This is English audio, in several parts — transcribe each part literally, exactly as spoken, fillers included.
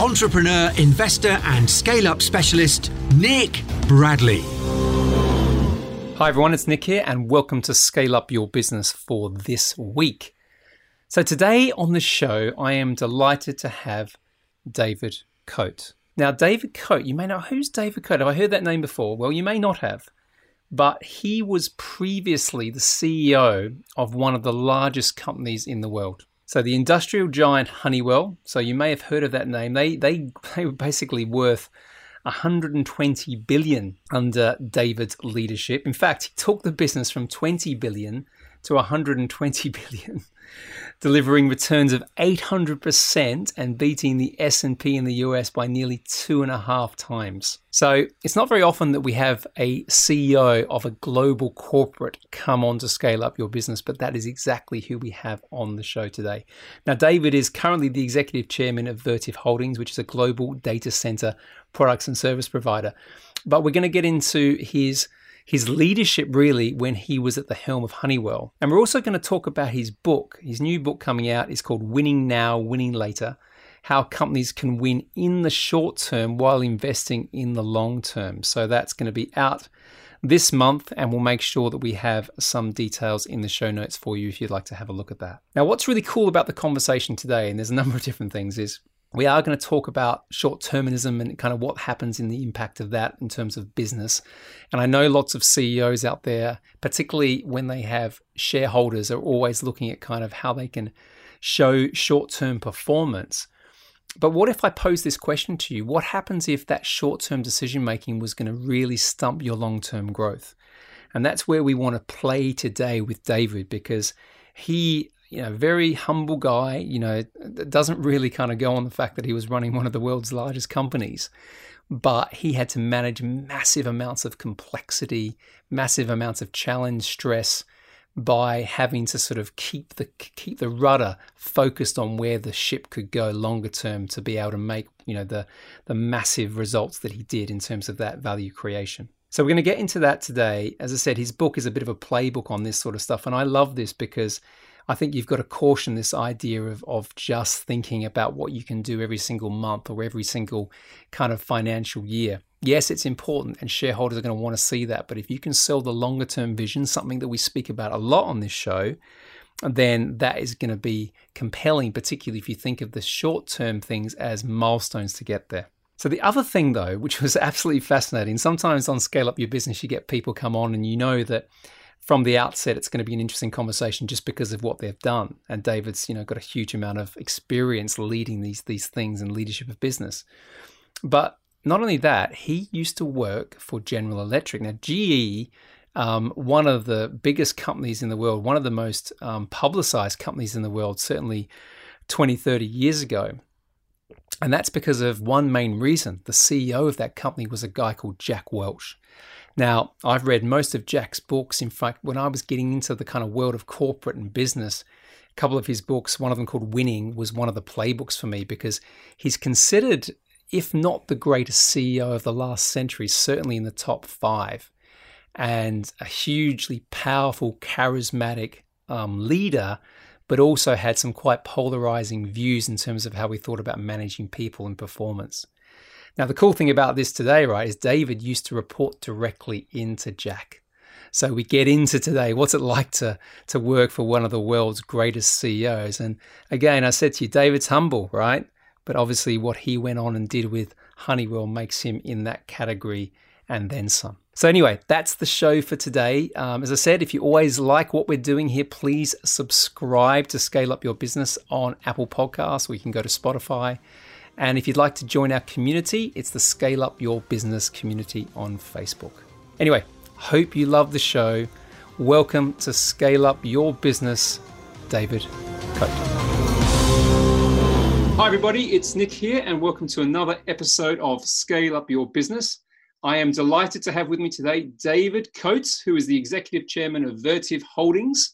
entrepreneur, investor, and scale-up specialist, Nick Bradley. Hi everyone, it's Nick here and welcome to Scale Up Your Business for this week. So today on the show, I am delighted to have David Cote. Now, David Cote, you may know, who's David Cote? Have I heard that name before? Well, you may not have, but he was previously the C E O of one of the largest companies in the world. So the industrial giant Honeywell, so you may have heard of that name, they they, they were basically worth one hundred twenty billion dollars under David's leadership. In fact, he took the business from twenty billion dollars to one hundred twenty billion dollars, delivering returns of eight hundred percent and beating the S and P in the U S by nearly two and a half times. So it's not very often that we have a C E O of a global corporate come on to Scale Up Your Business, but that is exactly who we have on the show today. Now, David is currently the executive chairman of Vertiv Holdings, which is a global data center products and service provider. But we're going to get into his his leadership really when he was at the helm of Honeywell. And we're also going to talk about his book. His new book coming out is called Winning Now, Winning Later, how companies can win in the short term while investing in the long term. So that's going to be out this month, and we'll make sure that we have some details in the show notes for you if you'd like to have a look at that. Now, what's really cool about the conversation today, and there's a number of different things, is we are going to talk about short-termism and kind of what happens in the impact of that in terms of business. And I know lots of C E Os out there, particularly when they have shareholders, are always looking at kind of how they can show short-term performance. But what if I pose this question to you? What happens if that short-term decision-making was going to really stump your long-term growth? And that's where we want to play today with David, because he... You know, very humble guy, you know, doesn't really kind of go on the fact that he was running one of the world's largest companies, but he had to manage massive amounts of complexity, massive amounts of challenge, stress, by having to sort of keep the keep the rudder focused on where the ship could go longer term to be able to make, you know, the the massive results that he did in terms of that value creation. So we're going to get into that today. As I said, his book is a bit of a playbook on this sort of stuff, and I love this because I think you've got to caution this idea of, of just thinking about what you can do every single month or every single kind of financial year. Yes, it's important and shareholders are going to want to see that. But if you can sell the longer term vision, something that we speak about a lot on this show, then that is going to be compelling, particularly if you think of the short term things as milestones to get there. So the other thing, though, which was absolutely fascinating, sometimes on Scale Up Your Business, you get people come on and you know that from the outset, it's going to be an interesting conversation just because of what they've done. And David's, you know, got a huge amount of experience leading these, these things and leadership of business. But not only that, he used to work for General Electric. Now, G E, um, one of the biggest companies in the world, one of the most um, publicized companies in the world, certainly twenty, thirty years ago. And that's because of one main reason. The C E O of that company was a guy called Jack Welch. Now, I've read most of Jack's books. In fact, when I was getting into the kind of world of corporate and business, a couple of his books, one of them called Winning, was one of the playbooks for me because he's considered, if not the greatest C E O of the last century, certainly in the top five, and a hugely powerful, charismatic um, leader, but also had some quite polarizing views in terms of how we thought about managing people and performance. Now, the cool thing about this today, right, is David used to report directly into Jack. So we get into today, what's it like to, to work for one of the world's greatest C E Os? And again, I said to you, David's humble, right? But obviously what he went on and did with Honeywell makes him in that category and then some. So anyway, that's the show for today. Um, as I said, if you always like what we're doing here, please subscribe to Scale Up Your Business on Apple Podcasts. We can go to Spotify. And if you'd like to join our community, it's the Scale Up Your Business community on Facebook. Anyway, hope you love the show. Welcome to Scale Up Your Business, David Cote. Hi, everybody. It's Nick here, and welcome to another episode of Scale Up Your Business. I am delighted to have with me today David Cote, who is the Executive Chairman of Vertiv Holdings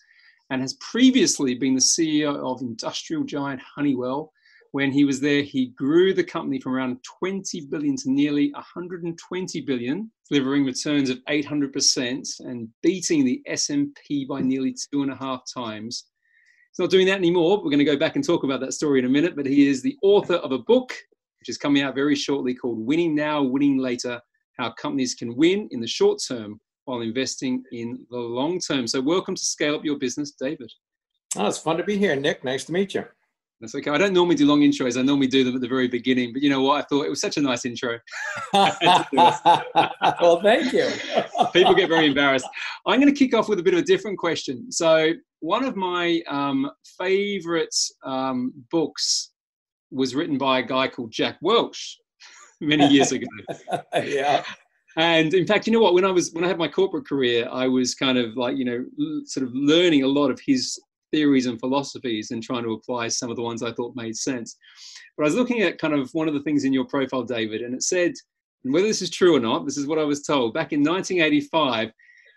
and has previously been the C E O of industrial giant Honeywell. When he was there, he grew the company from around twenty billion to nearly one hundred twenty billion, delivering returns of eight hundred percent and beating the S and P by nearly two and a half times. He's not doing that anymore. We're going to go back and talk about that story in a minute, but he is the author of a book, which is coming out very shortly, called Winning Now, Winning Later, How Companies Can Win in the Short Term while Investing in the Long Term. So welcome to Scale Up Your Business, David. Oh, it's fun to be here, Nick. Nice to meet you. That's okay. I don't normally do long intros. I normally do them at the very beginning, but you know what? I thought it was such a nice intro. Well, thank you. People get very embarrassed. I'm going to kick off with a bit of a different question. So one of my um, favorite um, books was written by a guy called Jack Welch many years ago. Yeah. And in fact, you know what? When I was, when I had my corporate career, I was kind of like, you know, sort of learning a lot of his theories and philosophies and trying to apply some of the ones I thought made sense. But I was looking at kind of one of the things in your profile, David, and it said, and whether this is true or not, this is what I was told, back in nineteen eighty-five,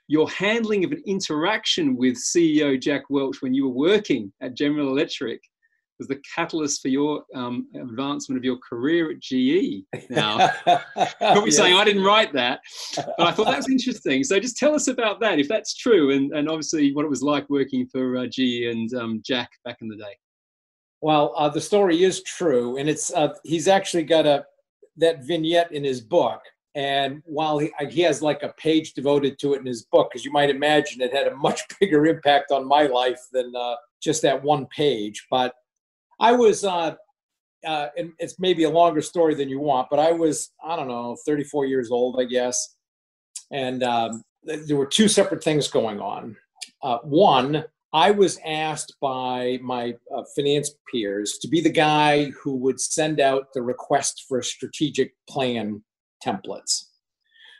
your handling of an interaction with C E O Jack Welch when you were working at General Electric was the catalyst for your um, advancement of your career at G E. Now, you'll be saying, I didn't write that, but I thought that was interesting. So just tell us about that, if that's true, and, and obviously what it was like working for uh, G E and um, Jack back in the day. Well, uh, the story is true, and it's uh, he's actually got a that vignette in his book, and while he, he has like a page devoted to it in his book, as you might imagine, it had a much bigger impact on my life than uh, just that one page, but I was, uh, uh, and it's maybe a longer story than you want, but I was, I don't know, thirty-four years old, I guess. And um, there were two separate things going on. Uh, one, I was asked by my uh, finance peers to be the guy who would send out the request for strategic plan templates.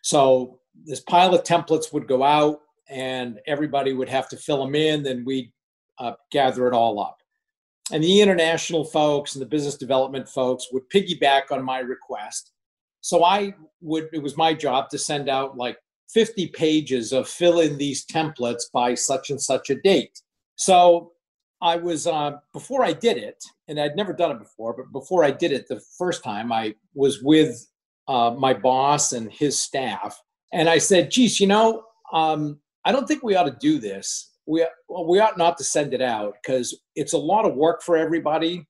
So this pile of templates would go out and everybody would have to fill them in, then we'd uh, gather it all up. And the international folks and the business development folks would piggyback on my request. So I would, it was my job to send out like fifty pages of fill in these templates by such and such a date. So I was, uh, before I did it, and I'd never done it before, but before I did it the first time, I was with uh, my boss and his staff. And I said, geez, you know, um, I don't think we ought to do this. We, well, we ought not to send it out because it's a lot of work for everybody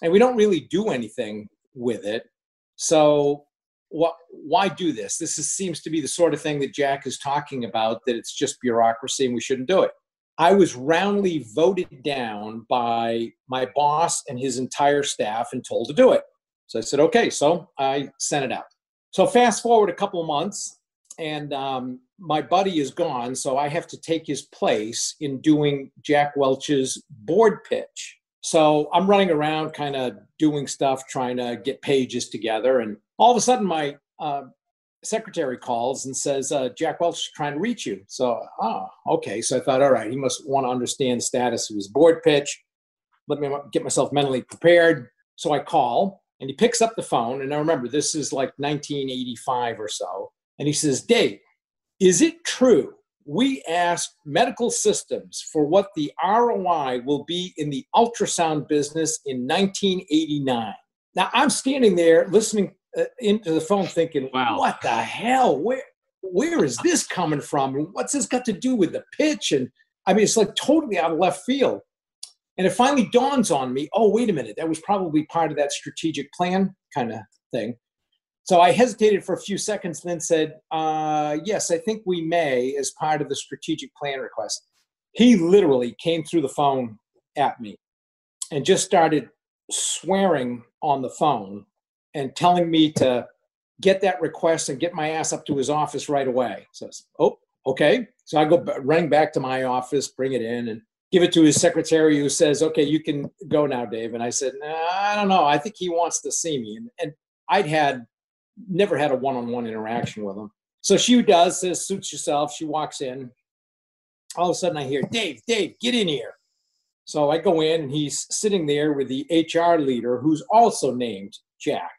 and we don't really do anything with it. So what, why do this? This is, seems to be the sort of thing that Jack is talking about, that it's just bureaucracy and we shouldn't do it. I was roundly voted down by my boss and his entire staff and told to do it. So I said, okay, so I sent it out. So fast forward a couple of months and um, my buddy is gone, so I have to take his place in doing Jack Welch's board pitch. So I'm running around kind of doing stuff, trying to get pages together. And all of a sudden, my uh, secretary calls and says, uh, Jack Welch is trying to reach you. So, oh, okay. So I thought, all right, he must want to understand the status of his board pitch. Let me get myself mentally prepared. So I call, and he picks up the phone. And I remember, this is like nineteen eighty-five or so. And he says, Dave, is it true we asked medical systems for what the R O I will be in the ultrasound business in nineteen eighty-nine? Now, I'm standing there listening uh, into the phone thinking, wow, what the hell? Where, where is this coming from? And what's this got to do with the pitch? And I mean, it's like totally out of left field. And it finally dawns on me, oh, wait a minute, that was probably part of that strategic plan kind of thing. So I hesitated for a few seconds, then said, uh, yes, I think we may, as part of the strategic plan request. He literally came through the phone at me and just started swearing on the phone and telling me to get that request and get my ass up to his office right away. So I said, oh, okay. So I go running back to my office, bring it in, and give it to his secretary, who says, okay, you can go now, Dave. And I said, nah, I don't know. I think he wants to see me. And, and I'd had... never had a one-on-one interaction with him. So she does this, suits herself. She walks in. All of a sudden I hear, Dave, Dave, get in here. So I go in and he's sitting there with the H R leader, who's also named Jack.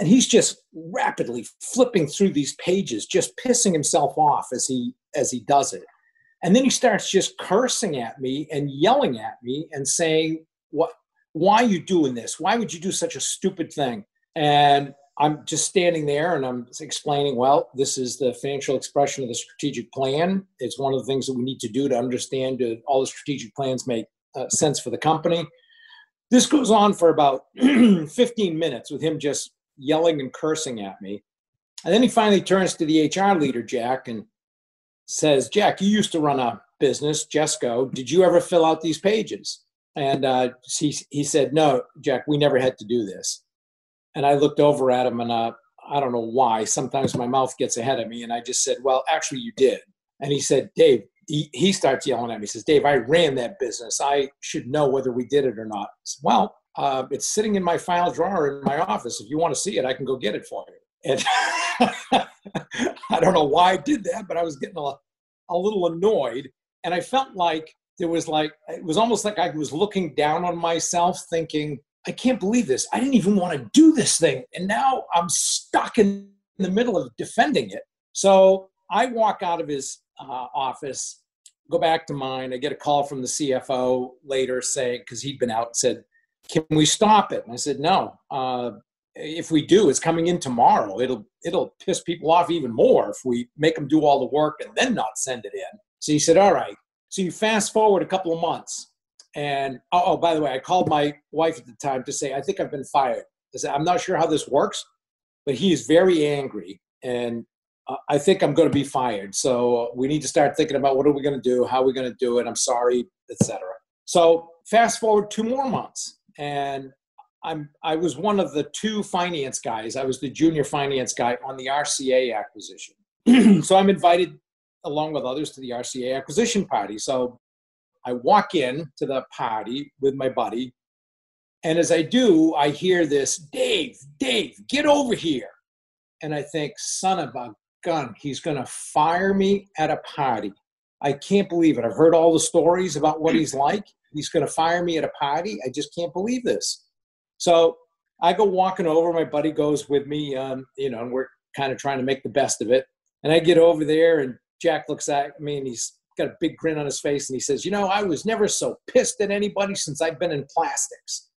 And he's just rapidly flipping through these pages, just pissing himself off as he as he does it. And then he starts just cursing at me and yelling at me and saying, "What? Why are you doing this? Why would you do such a stupid thing?" And I'm just standing there and I'm explaining, well, this is the financial expression of the strategic plan. It's one of the things that we need to do to understand that all the strategic plans make uh, sense for the company. This goes on for about fifteen minutes with him just yelling and cursing at me. And then he finally turns to the H R leader, Jack, and says, "Jack, you used to run a business, Jesco. Did you ever fill out these pages?" And uh, he, he said, "No, Jack, we never had to do this." And I looked over at him, and uh, I don't know why. Sometimes my mouth gets ahead of me, and I just said, "Well, actually, you did." And he said, "Dave," he, he starts yelling at me. He says, "Dave, I ran that business. I should know whether we did it or not." I said, "Well, uh, it's sitting in my file drawer in my office. If you want to see it, I can go get it for you." And I don't know why I did that, but I was getting a, a little annoyed, and I felt like there was like it was almost like I was looking down on myself, thinking, I can't believe this. I didn't even want to do this thing. And now I'm stuck in the middle of defending it. So I walk out of his uh, office, go back to mine. I get a call from the C F O later saying, because he'd been out and said, "Can we stop it?" And I said, "No, uh, if we do, it's coming in tomorrow. It'll, it'll piss people off even more if we make them do all the work and then not send it in." So he said, "All right." So you fast forward a couple of months. And, oh, oh, by the way, I called my wife at the time to say, "I think I've been fired. I said, I'm not sure how this works, but he is very angry, and uh, I think I'm going to be fired. So we need to start thinking about what are we going to do, how are we going to do it, I'm sorry, et cetera" So fast forward two more months, and I'm, I was one of the two finance guys. I was the junior finance guy on the R C A acquisition. So I'm invited, along with others, to the R C A acquisition party. So I walk in to the party with my buddy, and as I do, I hear this, "Dave, Dave, get over here." And I think, son of a gun, he's going to fire me at a party. I can't believe it. I've heard all the stories about what he's like. He's going to fire me at a party. I just can't believe this. So I go walking over. My buddy goes with me, um, you know, and we're kind of trying to make the best of it. And I get over there, and Jack looks at me, and he's got a big grin on his face, and he says, "You know, I was never so pissed at anybody since I've been in plastics."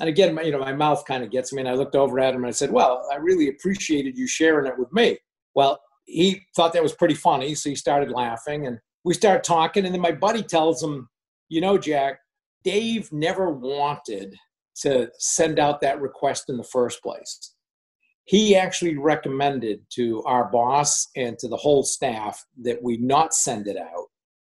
And again, my, you know, my mouth kind of gets me, and I looked over at him and I said, "Well, I really appreciated you sharing it with me." Well, he thought that was pretty funny, so he started laughing, and we start talking, and then my buddy tells him, "You know, Jack, Dave never wanted to send out that request in the first place. He actually recommended to our boss and to the whole staff that we not send it out,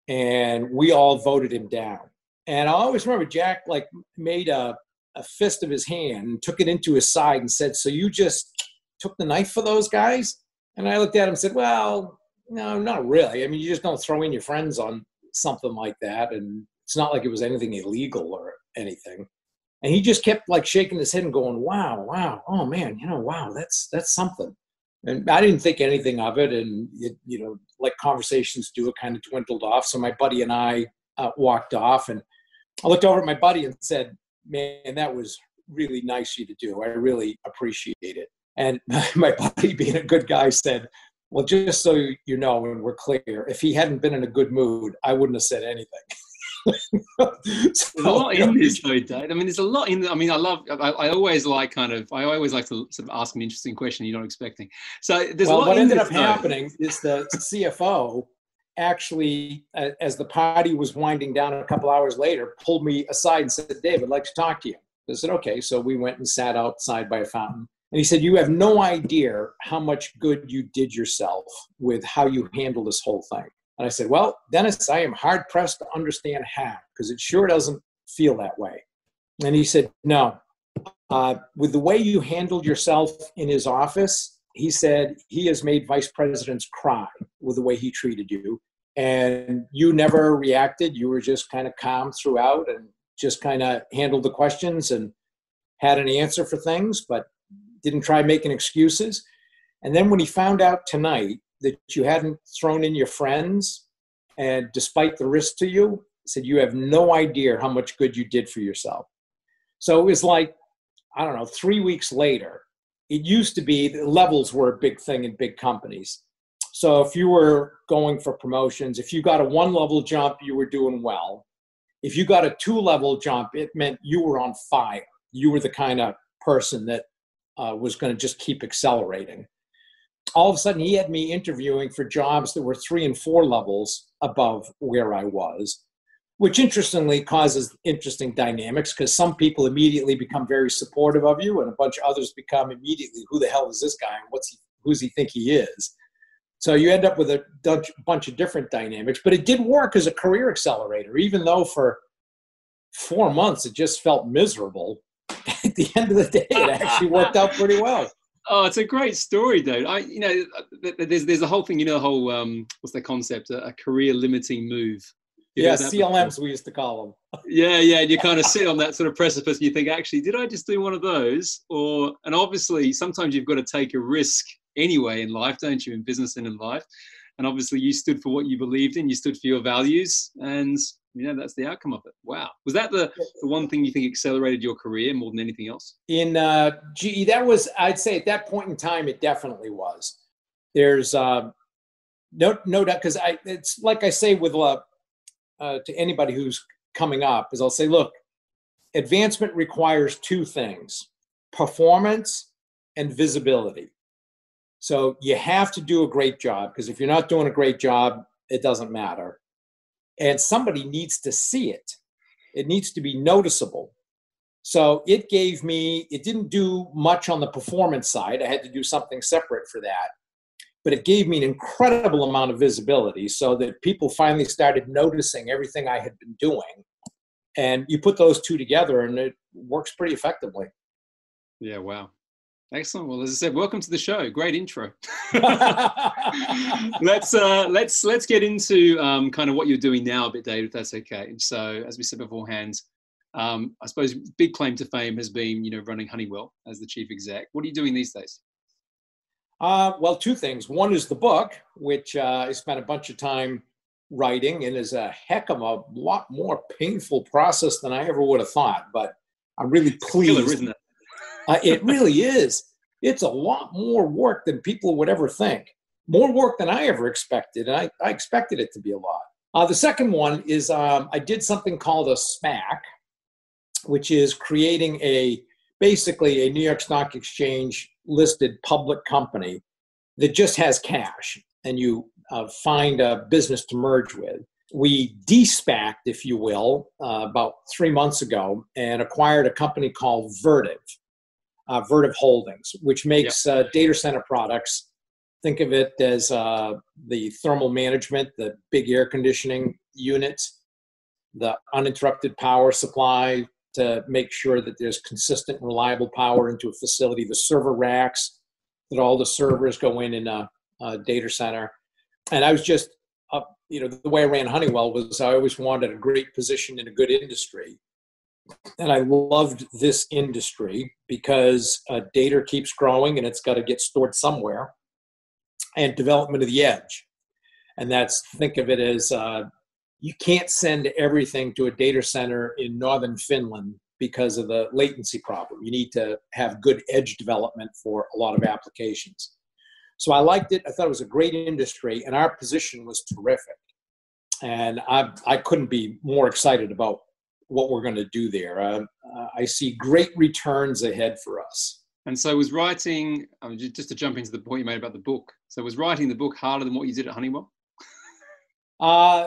and we all voted him down." And I always remember Jack like made a, a fist of his hand and took it into his side and said, "So you just took the knife for those guys?" And I looked at him and said, "Well, no, not really. I mean, you just don't throw in your friends on something like that, and it's not like it was anything illegal or anything." And he just kept like shaking his head and going, "Wow, wow, oh man, you know, wow, that's that's something." And I didn't think anything of it, and it, you know, like conversations do, it kind of dwindled off. So my buddy and I uh, walked off, and I looked over at my buddy and said, "Man, that was really nice of you to do. I really appreciate it." And my buddy, being a good guy, said, "Well, just so you know, and we're clear, if he hadn't been in a good mood, I wouldn't have said anything." So, there's a lot in this though, Dave. I mean, there's a lot in the, I mean, I love, I, I always like kind of, I always like to sort of ask an interesting question you're not expecting. So there's well, a lot what in ended this, up though. Happening is the C F O actually, uh, as the party was winding down a couple hours later, pulled me aside and said, "Dave, I'd like to talk to you." I said, "Okay." So we went and sat outside by a fountain. And he said, "You have no idea how much good you did yourself with how you handle this whole thing." And I said, "Well, Dennis, I am hard-pressed to understand how, because it sure doesn't feel that way." And he said, "No, uh, with the way you handled yourself in his office," he said, "he has made vice presidents cry with the way he treated you. And you never reacted. You were just kind of calm throughout and just kind of handled the questions and had an answer for things, but didn't try making excuses. And then when he found out tonight that you hadn't thrown in your friends, and despite the risk to you, said you have no idea how much good you did for yourself." So it was like, I don't know, three weeks later, it used to be that levels were a big thing in big companies. So if you were going for promotions, if you got a one level jump, you were doing well. If you got a two level jump, it meant you were on fire. You were the kind of person that uh, was going to just keep accelerating. All of a sudden, he had me interviewing for jobs that were three and four levels above where I was, which interestingly causes interesting dynamics, because some people immediately become very supportive of you and a bunch of others become immediately, who the hell is this guy? And what's he, who's he think he is? So you end up with a bunch of different dynamics, but it did work as a career accelerator, even though for four months it just felt miserable. At the end of the day, it actually worked out pretty well. Oh, it's a great story, David. I, you know, there's there's the whole thing, you know, the whole um, what's the concept? A, a career limiting move. You yeah, C L Ms before? We used to call them. Yeah, yeah, and you kind of sit on that sort of precipice, and you think, actually, did I just do one of those? Or and obviously, sometimes you've got to take a risk anyway in life, don't you? In business and in life, and obviously, you stood for what you believed in. You stood for your values, and you know that's the outcome of it. Wow, was that the, the one thing you think accelerated your career more than anything else? In uh, G E, that was, I'd say, at that point in time, it definitely was. There's uh, no no doubt, because I it's like I say with uh, uh, to anybody who's coming up is I'll say, look, advancement requires two things: performance and visibility. So you have to do a great job, because if you're not doing a great job, it doesn't matter. And somebody needs to see it. It needs to be noticeable. So it gave me, it didn't do much on the performance side. I had to do something separate for that. But it gave me an incredible amount of visibility so that people finally started noticing everything I had been doing. And you put those two together and it works pretty effectively. Yeah, wow. Excellent. Well, as I said, welcome to the show. Great intro. let's uh, let's let's get into um, kind of what you're doing now a bit, Dave, if that's okay. So, as we said beforehand, um, I suppose big claim to fame has been, you know, running Honeywell as the chief exec. What are you doing these days? Uh, well, two things. One is the book, which uh, I spent a bunch of time writing, and is a heck of a lot more painful process than I ever would have thought. But I'm really pleased. Killer, isn't it? Uh, it really is. It's a lot more work than people would ever think. More work than I ever expected, and I, I expected it to be a lot. Uh, the second one is um, I did something called a SPAC, which is creating a basically a New York Stock Exchange listed public company that just has cash, and you uh, find a business to merge with. We de-SPAC'd, if you will, uh, about three months ago, and acquired a company called Vertiv. Uh, Vertiv Holdings, which makes yep. uh, data center products. Think of it as uh, the thermal management, the big air conditioning units, the uninterrupted power supply to make sure that there's consistent, reliable power into a facility, the server racks that all the servers go in in a, a data center. And I was just, uh, you know, the way I ran Honeywell was I always wanted a great position in a good industry. And I loved this industry because uh, data keeps growing and it's got to get stored somewhere, and development of the edge. And that's, think of it as uh, you can't send everything to a data center in northern Finland because of the latency problem. You need to have good edge development for a lot of applications. So I liked it. I thought it was a great industry and our position was terrific. And I, I couldn't be more excited about what we're going to do there. Uh, uh, I see great returns ahead for us. And so was writing, I mean, just to jump into the point you made about the book. So was writing the book harder than what you did at Honeywell? uh,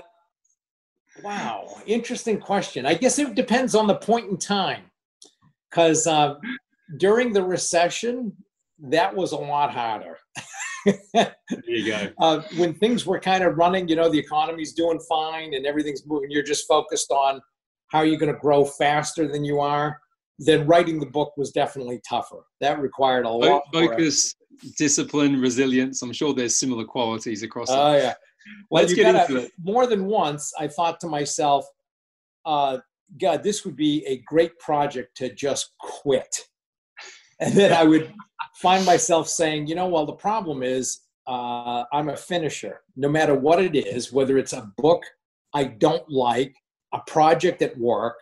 wow. Interesting question. I guess it depends on the point in time. Because uh, during the recession, that was a lot harder. There you go. Uh, when things were kind of running, you know, the economy's doing fine and everything's moving, you're just focused on how are you going to grow faster than you are, then writing the book was definitely tougher. That required a lot more focus, discipline, resilience. I'm sure there's similar qualities across. Oh, uh, yeah. Well, Let's get gotta, into it. More than once, I thought to myself, uh, God, this would be a great project to just quit. And then I would find myself saying, you know, well, the problem is uh, I'm a finisher. No matter what it is, whether it's a book I don't like, a project at work,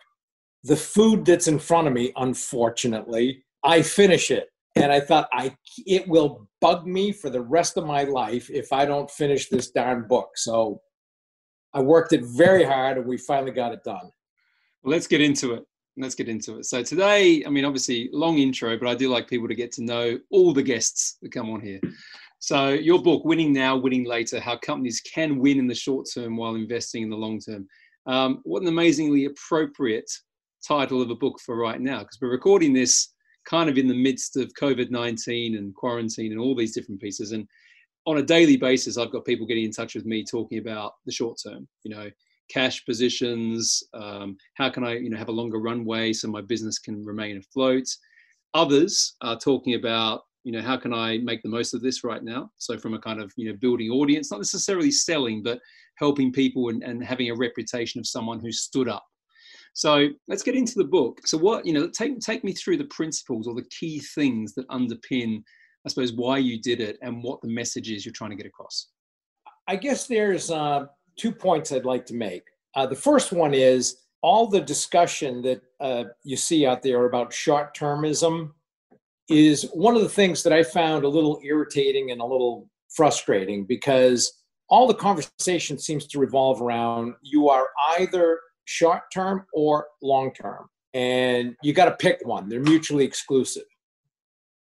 the food that's in front of me, unfortunately, I finish it. And I thought, I it will bug me for the rest of my life if I don't finish this darn book. So I worked it very hard, and we finally got it done. Well, let's get into it. Let's get into it. So today, I mean, obviously, long intro, but I do like people to get to know all the guests that come on here. So your book, Winning Now, Winning Later, How Companies Can Win in the Short Term While Investing in the Long Term. Um, what an amazingly appropriate title of a book for right now, because we're recording this kind of in the midst of COVID nineteen and quarantine and all these different pieces. And on a daily basis, I've got people getting in touch with me talking about the short term, you know, cash positions, um, how can I, you know, have a longer runway so my business can remain afloat. Others are talking about, you know, how can I make the most of this right now? So from a kind of, you know, building audience, not necessarily selling, but helping people and, and having a reputation of someone who stood up. So let's get into the book. So what, you know, take, take me through the principles or the key things that underpin, I suppose, why you did it and what the message is you're trying to get across. I guess there's uh, two points I'd like to make. Uh, the first one is all the discussion that uh, you see out there about short-termism is one of the things that I found a little irritating and a little frustrating, because all the conversation seems to revolve around you are either short-term or long-term, and you got to pick one. They're mutually exclusive.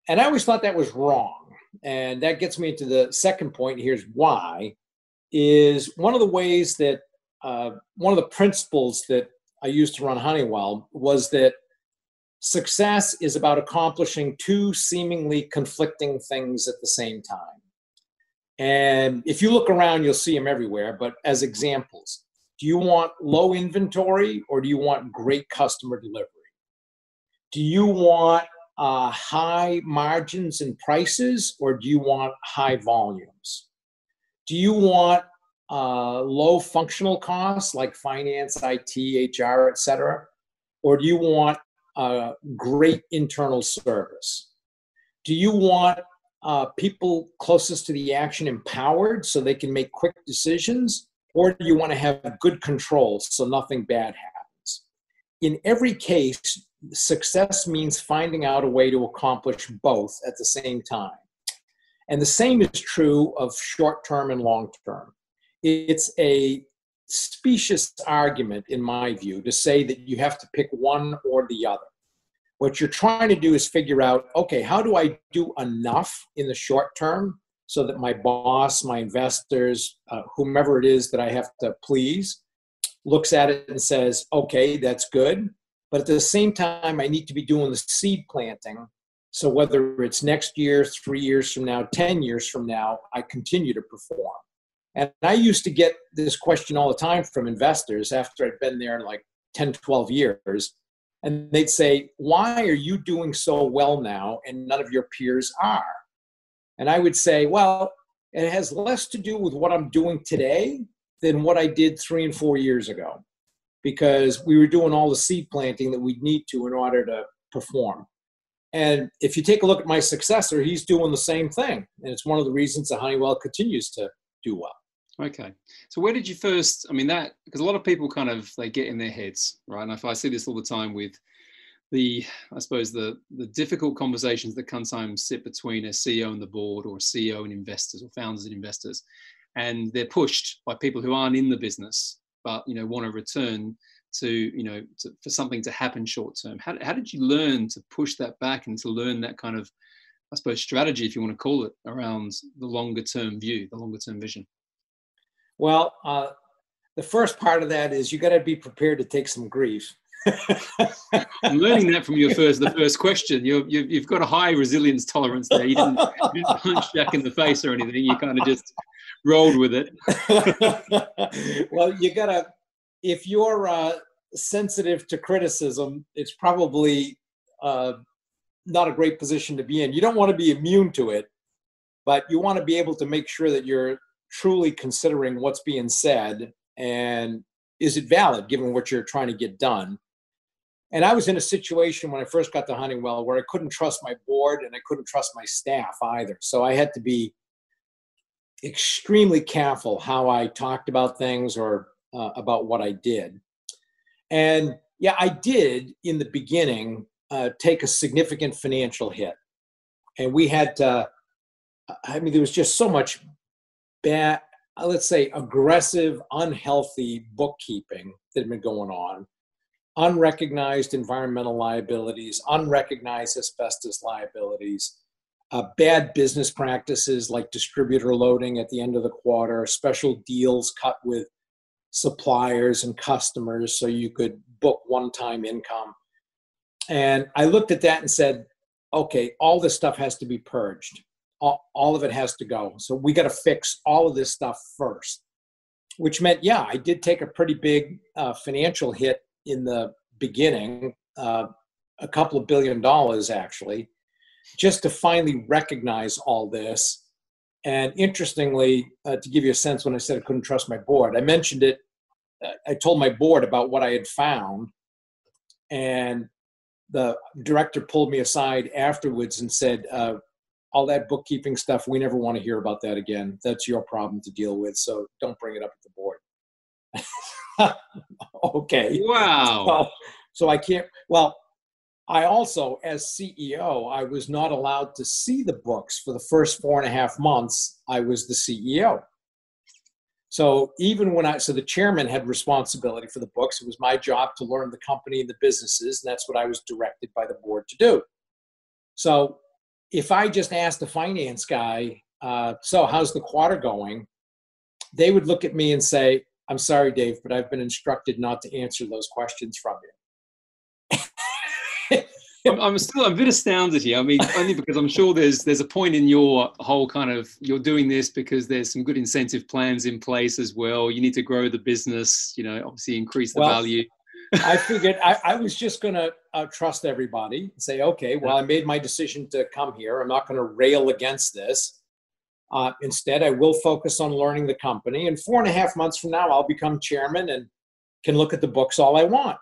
And I always thought that was wrong. And that gets me to the second point. Here's why, is one of the ways that, uh, one of the principles that I used to run Honeywell was that success is about accomplishing two seemingly conflicting things at the same time. And if you look around, you'll see them everywhere, but as examples. Do you want low inventory, or do you want great customer delivery? Do you want uh, high margins and prices, or do you want high volumes? Do you want uh, low functional costs like finance, I T, H R, et cetera, or do you want uh, great internal service? Do you want uh, people closest to the action empowered so they can make quick decisions? Or do you want to have good control so nothing bad happens? In every case, success means finding out a way to accomplish both at the same time. And the same is true of short-term and long-term. It's a specious argument, in my view, to say that you have to pick one or the other. What you're trying to do is figure out, okay, how do I do enough in the short term so that my boss, my investors, uh, whomever it is that I have to please, looks at it and says, okay, that's good. But at the same time, I need to be doing the seed planting. So whether it's next year, three years from now, ten years from now, I continue to perform. And I used to get this question all the time from investors after I'd been there like ten, twelve years. And they'd say, why are you doing so well now and none of your peers are? And I would say, well, it has less to do with what I'm doing today than what I did three and four years ago, because we were doing all the seed planting that we'd need to in order to perform. And if you take a look at my successor, he's doing the same thing. And it's one of the reasons that Honeywell continues to do well. Okay. So where did you first, I mean, that, because a lot of people kind of, they get in their heads, right? And I see this all the time with the, I suppose, the, the difficult conversations that sometimes sit between a C E O and the board, or a C E O and investors, or founders and investors. And they're pushed by people who aren't in the business, but, you know, want a return to, you know, to, for something to happen short term. How, how did you learn to push that back and to learn that kind of, I suppose, strategy, if you want to call it, around the longer term view, the longer term vision? Well, uh, the first part of that is you got to be prepared to take some grief. I'm learning that from your first, the first question. You're, you've, you've got a high resilience tolerance there. You didn't, you didn't punch Jack in the face or anything. You kind of just rolled with it. Well, you gotta, if you're uh, sensitive to criticism, it's probably uh, not a great position to be in. You don't want to be immune to it, but you want to be able to make sure that you're truly considering what's being said and is it valid given what you're trying to get done. And I was in a situation when I first got to Honeywell where I couldn't trust my board and I couldn't trust my staff either. So I had to be extremely careful how I talked about things or uh, about what I did. And yeah, I did in the beginning uh, take a significant financial hit. And we had, uh, I mean, there was just so much bad, let's say aggressive, unhealthy bookkeeping that had been going on, unrecognized environmental liabilities, unrecognized asbestos liabilities, uh, bad business practices like distributor loading at the end of the quarter, special deals cut with suppliers and customers so you could book one-time income. And I looked at that and said, okay, all this stuff has to be purged. All, all of it has to go. So we got to fix all of this stuff first, which meant, yeah, I did take a pretty big uh, financial hit in the beginning, uh, a couple of billion dollars actually, just to finally recognize all this. And interestingly, uh, to give you a sense, when I said I couldn't trust my board, I mentioned it. I told my board about what I had found, and the director pulled me aside afterwards and said, uh, all that bookkeeping stuff, we never want to hear about that again. That's your problem to deal with, so don't bring it up at the board. Okay. Wow. Well, so I can't, well, I also, as C E O, I was not allowed to see the books for the first four and a half months I was the C E O. So even when I, so the chairman had responsibility for the books. It was my job to learn the company and the businesses, and that's what I was directed by the board to do. So if I just asked the finance guy, uh, so how's the quarter going? They would look at me and say, I'm sorry, Dave, but I've been instructed not to answer those questions from you. I'm still I'm a bit astounded here. I mean, only because I'm sure there's there's a point in your whole kind of, you're doing this because there's some good incentive plans in place as well. You need to grow the business, you know, obviously increase the well, value. I figured I, I was just going to uh, trust everybody and say, okay, well, I made my decision to come here. I'm not going to rail against this. Uh, instead, I will focus on learning the company. And four and a half months from now, I'll become chairman and can look at the books all I want.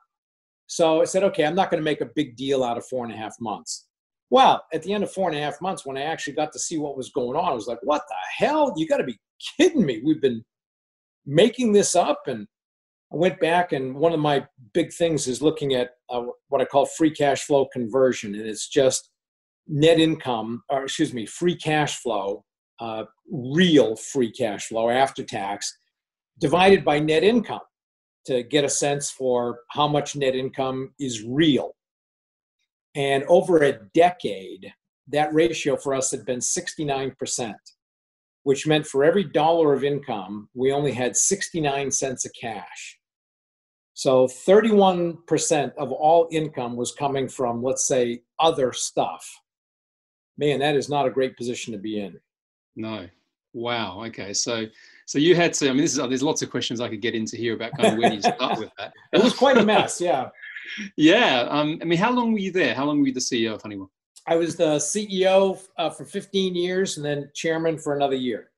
So I said, okay, I'm not going to make a big deal out of four and a half months. Well, at the end of four and a half months, when I actually got to see what was going on, I was like, what the hell? You got to be kidding me. We've been making this up. And I went back, and one of my big things is looking at uh, what I call free cash flow conversion. And it's just net income, or excuse me, free cash flow, uh, real free cash flow after tax, divided by net income, to get a sense for how much net income is real. And over a decade, that ratio for us had been sixty-nine percent, which meant for every dollar of income, we only had sixty-nine cents of cash. So thirty-one percent of all income was coming from, let's say, other stuff. Man, that is not a great position to be in. No. Wow. Okay. So, so you had to, I mean, this is, there's lots of questions I could get into here about kind of where you start with that. It was quite a mess. Yeah. Yeah. Um, I mean, how long were you there? How long were you the C E O of Honeywell? I was the C E O uh, for fifteen years and then chairman for another year.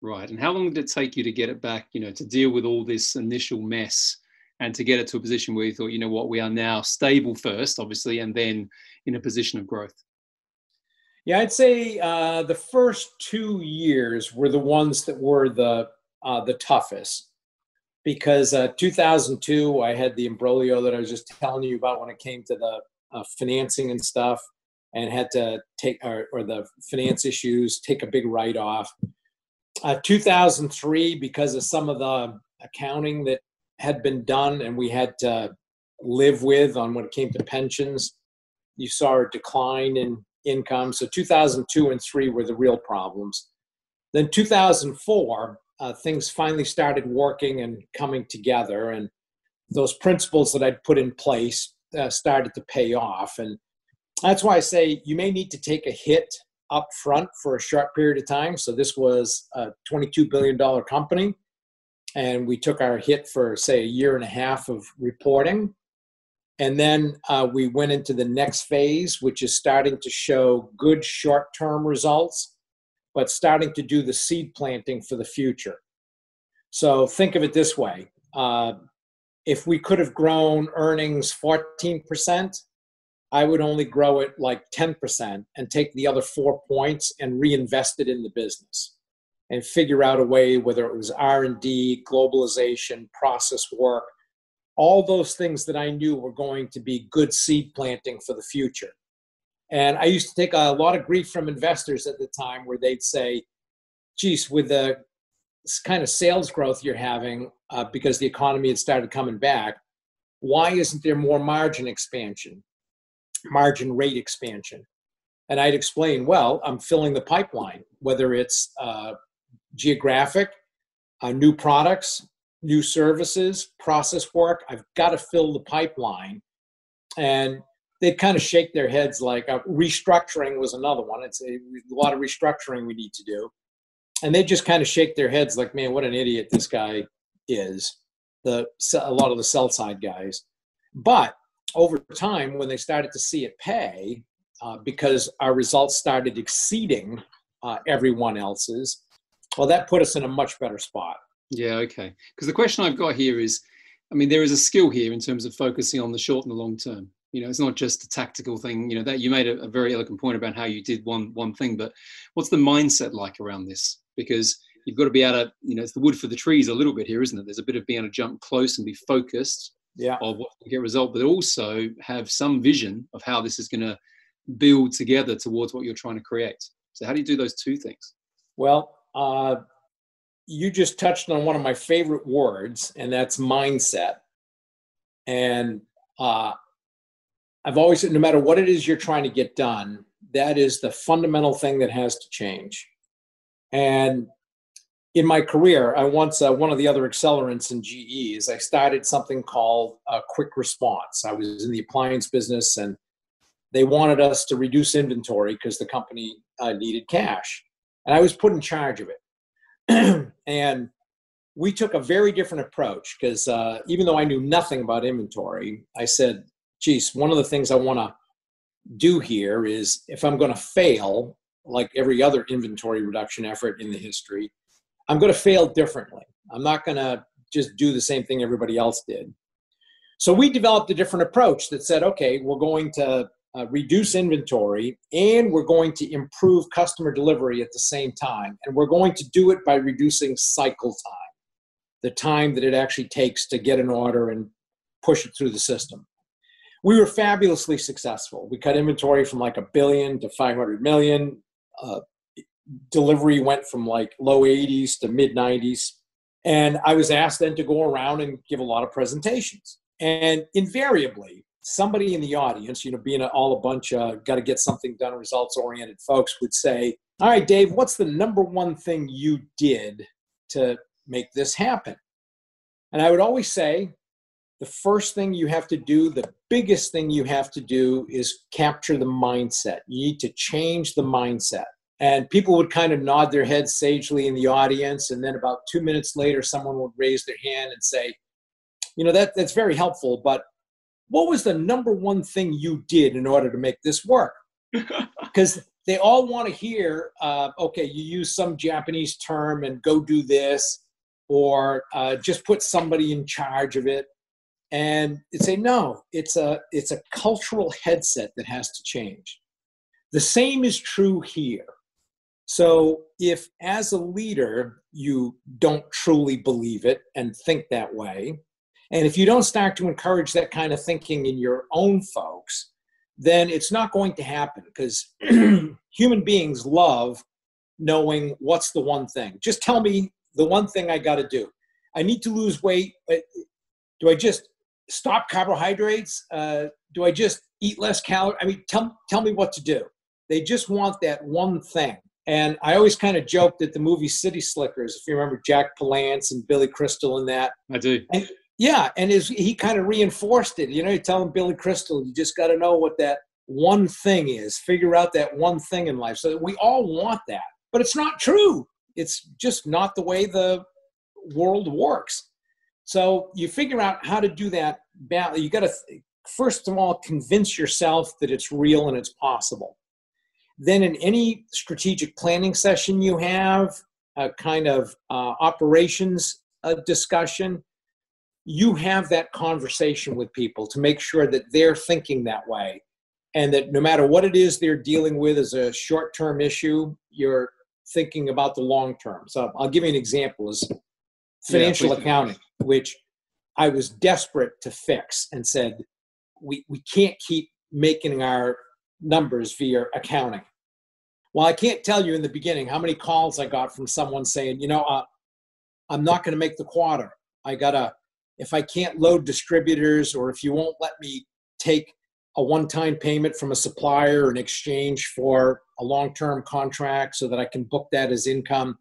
Right. And how long did it take you to get it back, you know, to deal with all this initial mess and to get it to a position where you thought, you know what, we are now stable first, obviously, and then in a position of growth? Yeah, I'd say uh, the first two years were the ones that were the uh, the toughest, because uh, two thousand two, I had the imbroglio that I was just telling you about when it came to the uh, financing and stuff, and had to take, or, or the finance issues, take a big write-off. Uh, two thousand three, because of some of the accounting that had been done and we had to live with on when it came to pensions, you saw a decline in income. So two thousand two and three were the real problems. Then two thousand four, uh, things finally started working and coming together, and those principles that I'd put in place uh, started to pay off. And that's why I say you may need to take a hit up front for a short period of time. So this was a twenty-two billion dollars company, and we took our hit for, say, a year and a half of reporting. And then uh, we went into the next phase, which is starting to show good short-term results, but starting to do the seed planting for the future. So think of it this way. Uh, if we could have grown earnings fourteen percent, I would only grow it like ten percent and take the other four points and reinvest it in the business and figure out a way, whether it was R and D, globalization, process work, all those things that I knew were going to be good seed planting for the future. And I used to take a lot of grief from investors at the time where they'd say, geez, with the kind of sales growth you're having uh, because the economy had started coming back, why isn't there more margin expansion, margin rate expansion? And I'd explain, well, I'm filling the pipeline, whether it's uh, geographic, uh, new products, new services, process work. I've got to fill the pipeline. And they'd kind of shake their heads like uh, restructuring was another one. It's a, a lot of restructuring we need to do. And they just kind of shake their heads like, man, what an idiot this guy is, the, a lot of the sell side guys. But over time, when they started to see it pay, uh, because our results started exceeding uh, everyone else's, well, that put us in a much better spot. Yeah, okay. Because the question I've got here is, I mean, there is a skill here in terms of focusing on the short and the long term. You know, it's not just a tactical thing. You know, that you made a, a very eloquent point about how you did one one thing, but what's the mindset like around this? Because you've got to be able to, you know, it's the wood for the trees a little bit here, isn't it? There's a bit of being able to jump close and be focused yeah. on what will get result, but also have some vision of how this is going to build together towards what you're trying to create. So how do you do those two things? Well, uh, you just touched on one of my favorite words, and that's mindset. And uh, I've always said, no matter what it is you're trying to get done, that is the fundamental thing that has to change. And in my career, I once, uh, one of the other accelerants in G E is I started something called a quick response. I was in the appliance business, and they wanted us to reduce inventory because the company uh, needed cash. And I was put in charge of it. And we took a very different approach because uh, even though I knew nothing about inventory, I said, geez, one of the things I want to do here is if I'm going to fail, like every other inventory reduction effort in the history, I'm going to fail differently. I'm not going to just do the same thing everybody else did. So we developed a different approach that said, okay, we're going to Uh, reduce inventory, and we're going to improve customer delivery at the same time. And we're going to do it by reducing cycle time, the time that it actually takes to get an order and push it through the system. We were fabulously successful. We cut inventory from like a billion to five hundred million. Uh, delivery went from like low eighties to mid nineties. And I was asked then to go around and give a lot of presentations. And invariably, somebody in the audience, you know, being all a bunch of got to get something done, results-oriented folks would say, all right, Dave, what's the number one thing you did to make this happen? And I would always say, the first thing you have to do, the biggest thing you have to do is capture the mindset. You need to change the mindset. And people would kind of nod their heads sagely in the audience. And then about two minutes later, someone would raise their hand and say, you know, that that's very helpful, but what was the number one thing you did in order to make this work? Because they all want to hear, uh, okay, you use some Japanese term and go do this, or uh, just put somebody in charge of it. And it's a no, it's a, it's a cultural headset that has to change. The same is true here. So if as a leader, you don't truly believe it and think that way, and if you don't start to encourage that kind of thinking in your own folks, then it's not going to happen because human beings love knowing what's the one thing. Just tell me the one thing I got to do. I need to lose weight. Do I just stop carbohydrates? Uh, do I just eat less calories? I mean, tell, tell me what to do. They just want that one thing. And I always kind of joked at the movie City Slickers, if you remember Jack Palance and Billy Crystal and that. I do. And, yeah, and his, he kind of reinforced it. You know, you tell him, Billy Crystal, you just got to know what that one thing is. Figure out that one thing in life. So we all want that, but it's not true. It's just not the way the world works. So you figure out how to do that. You got to, first of all, convince yourself that it's real and it's possible. Then in any strategic planning session you have, a kind of uh, operations uh, discussion, you have that conversation with people to make sure that they're thinking that way and that no matter what it is they're dealing with as a short-term issue, you're thinking about the long-term. So I'll give you an example is financial yeah, accounting, which I was desperate to fix and said, we, we can't keep making our numbers via accounting. Well, I can't tell you in the beginning how many calls I got from someone saying, you know, uh, I'm not going to make the quarter. I got to, if I can't load distributors, or if you won't let me take a one-time payment from a supplier in exchange for a long-term contract so that I can book that as income,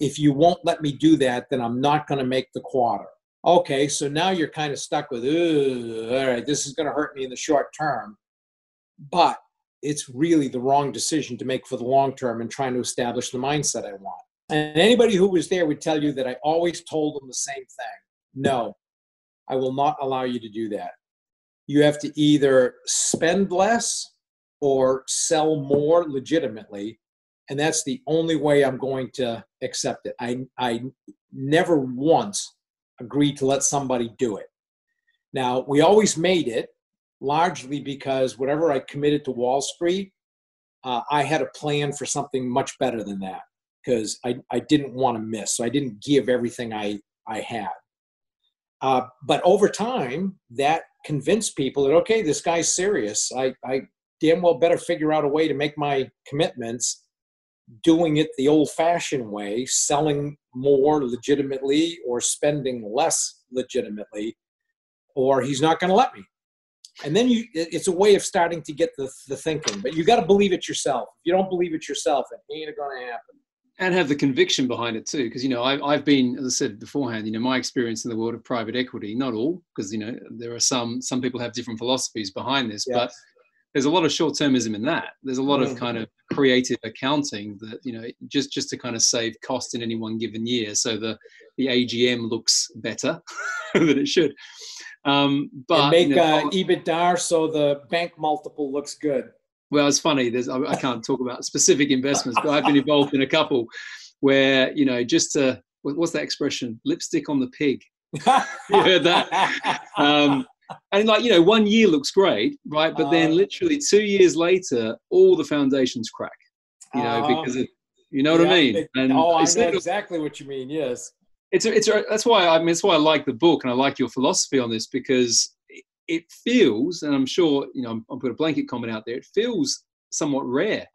if you won't let me do that, then I'm not going to make the quarter. Okay, so now you're kind of stuck with, ooh, all right, this is going to hurt me in the short term, but it's really the wrong decision to make for the long term and trying to establish the mindset I want. And anybody who was there would tell you that I always told them the same thing. No, I will not allow you to do that. You have to either spend less or sell more legitimately, and that's the only way I'm going to accept it. I, I never once agreed to let somebody do it. Now, we always made it, largely because whatever I committed to Wall Street, uh, I had a plan for something much better than that, because I, I didn't want to miss. So I didn't give everything I, I had. Uh, but over time, that convinced people that, okay, this guy's serious. I, I damn well better figure out a way to make my commitments doing it the old-fashioned way, selling more legitimately or spending less legitimately, or he's not going to let me. And then you, it's a way of starting to get the, the thinking. But you got to believe it yourself. If you don't believe it yourself, it ain't going to happen. And have the conviction behind it too. Because, you know, I, I've been, as I said beforehand, you know, my experience in the world of private equity, not all, because, you know, there are some, some people have different philosophies behind this, yes. But there's a lot of short-termism in that. There's a lot mm-hmm. of kind of creative accounting that, you know, just, just to kind of save cost in any one given year. So the, the A G M looks better than it should. Um, but and make you know, uh, EBITDA so the bank multiple looks good. Well, it's funny. There's I, I can't talk about specific investments, but I've been involved in a couple where you know just to what's that expression? Lipstick on the pig. You heard that? Um, and like you know, one year looks great, right? But then literally two years later, all the foundations crack. You know because of, you know what yeah, I mean. It, and oh, I know exactly what you mean. Yes. It's a, it's a, that's why I mean, it's why I like the book and I like your philosophy on this because it feels, and I'm sure you know I'm, I'll put a blanket comment out there. It feels somewhat rare,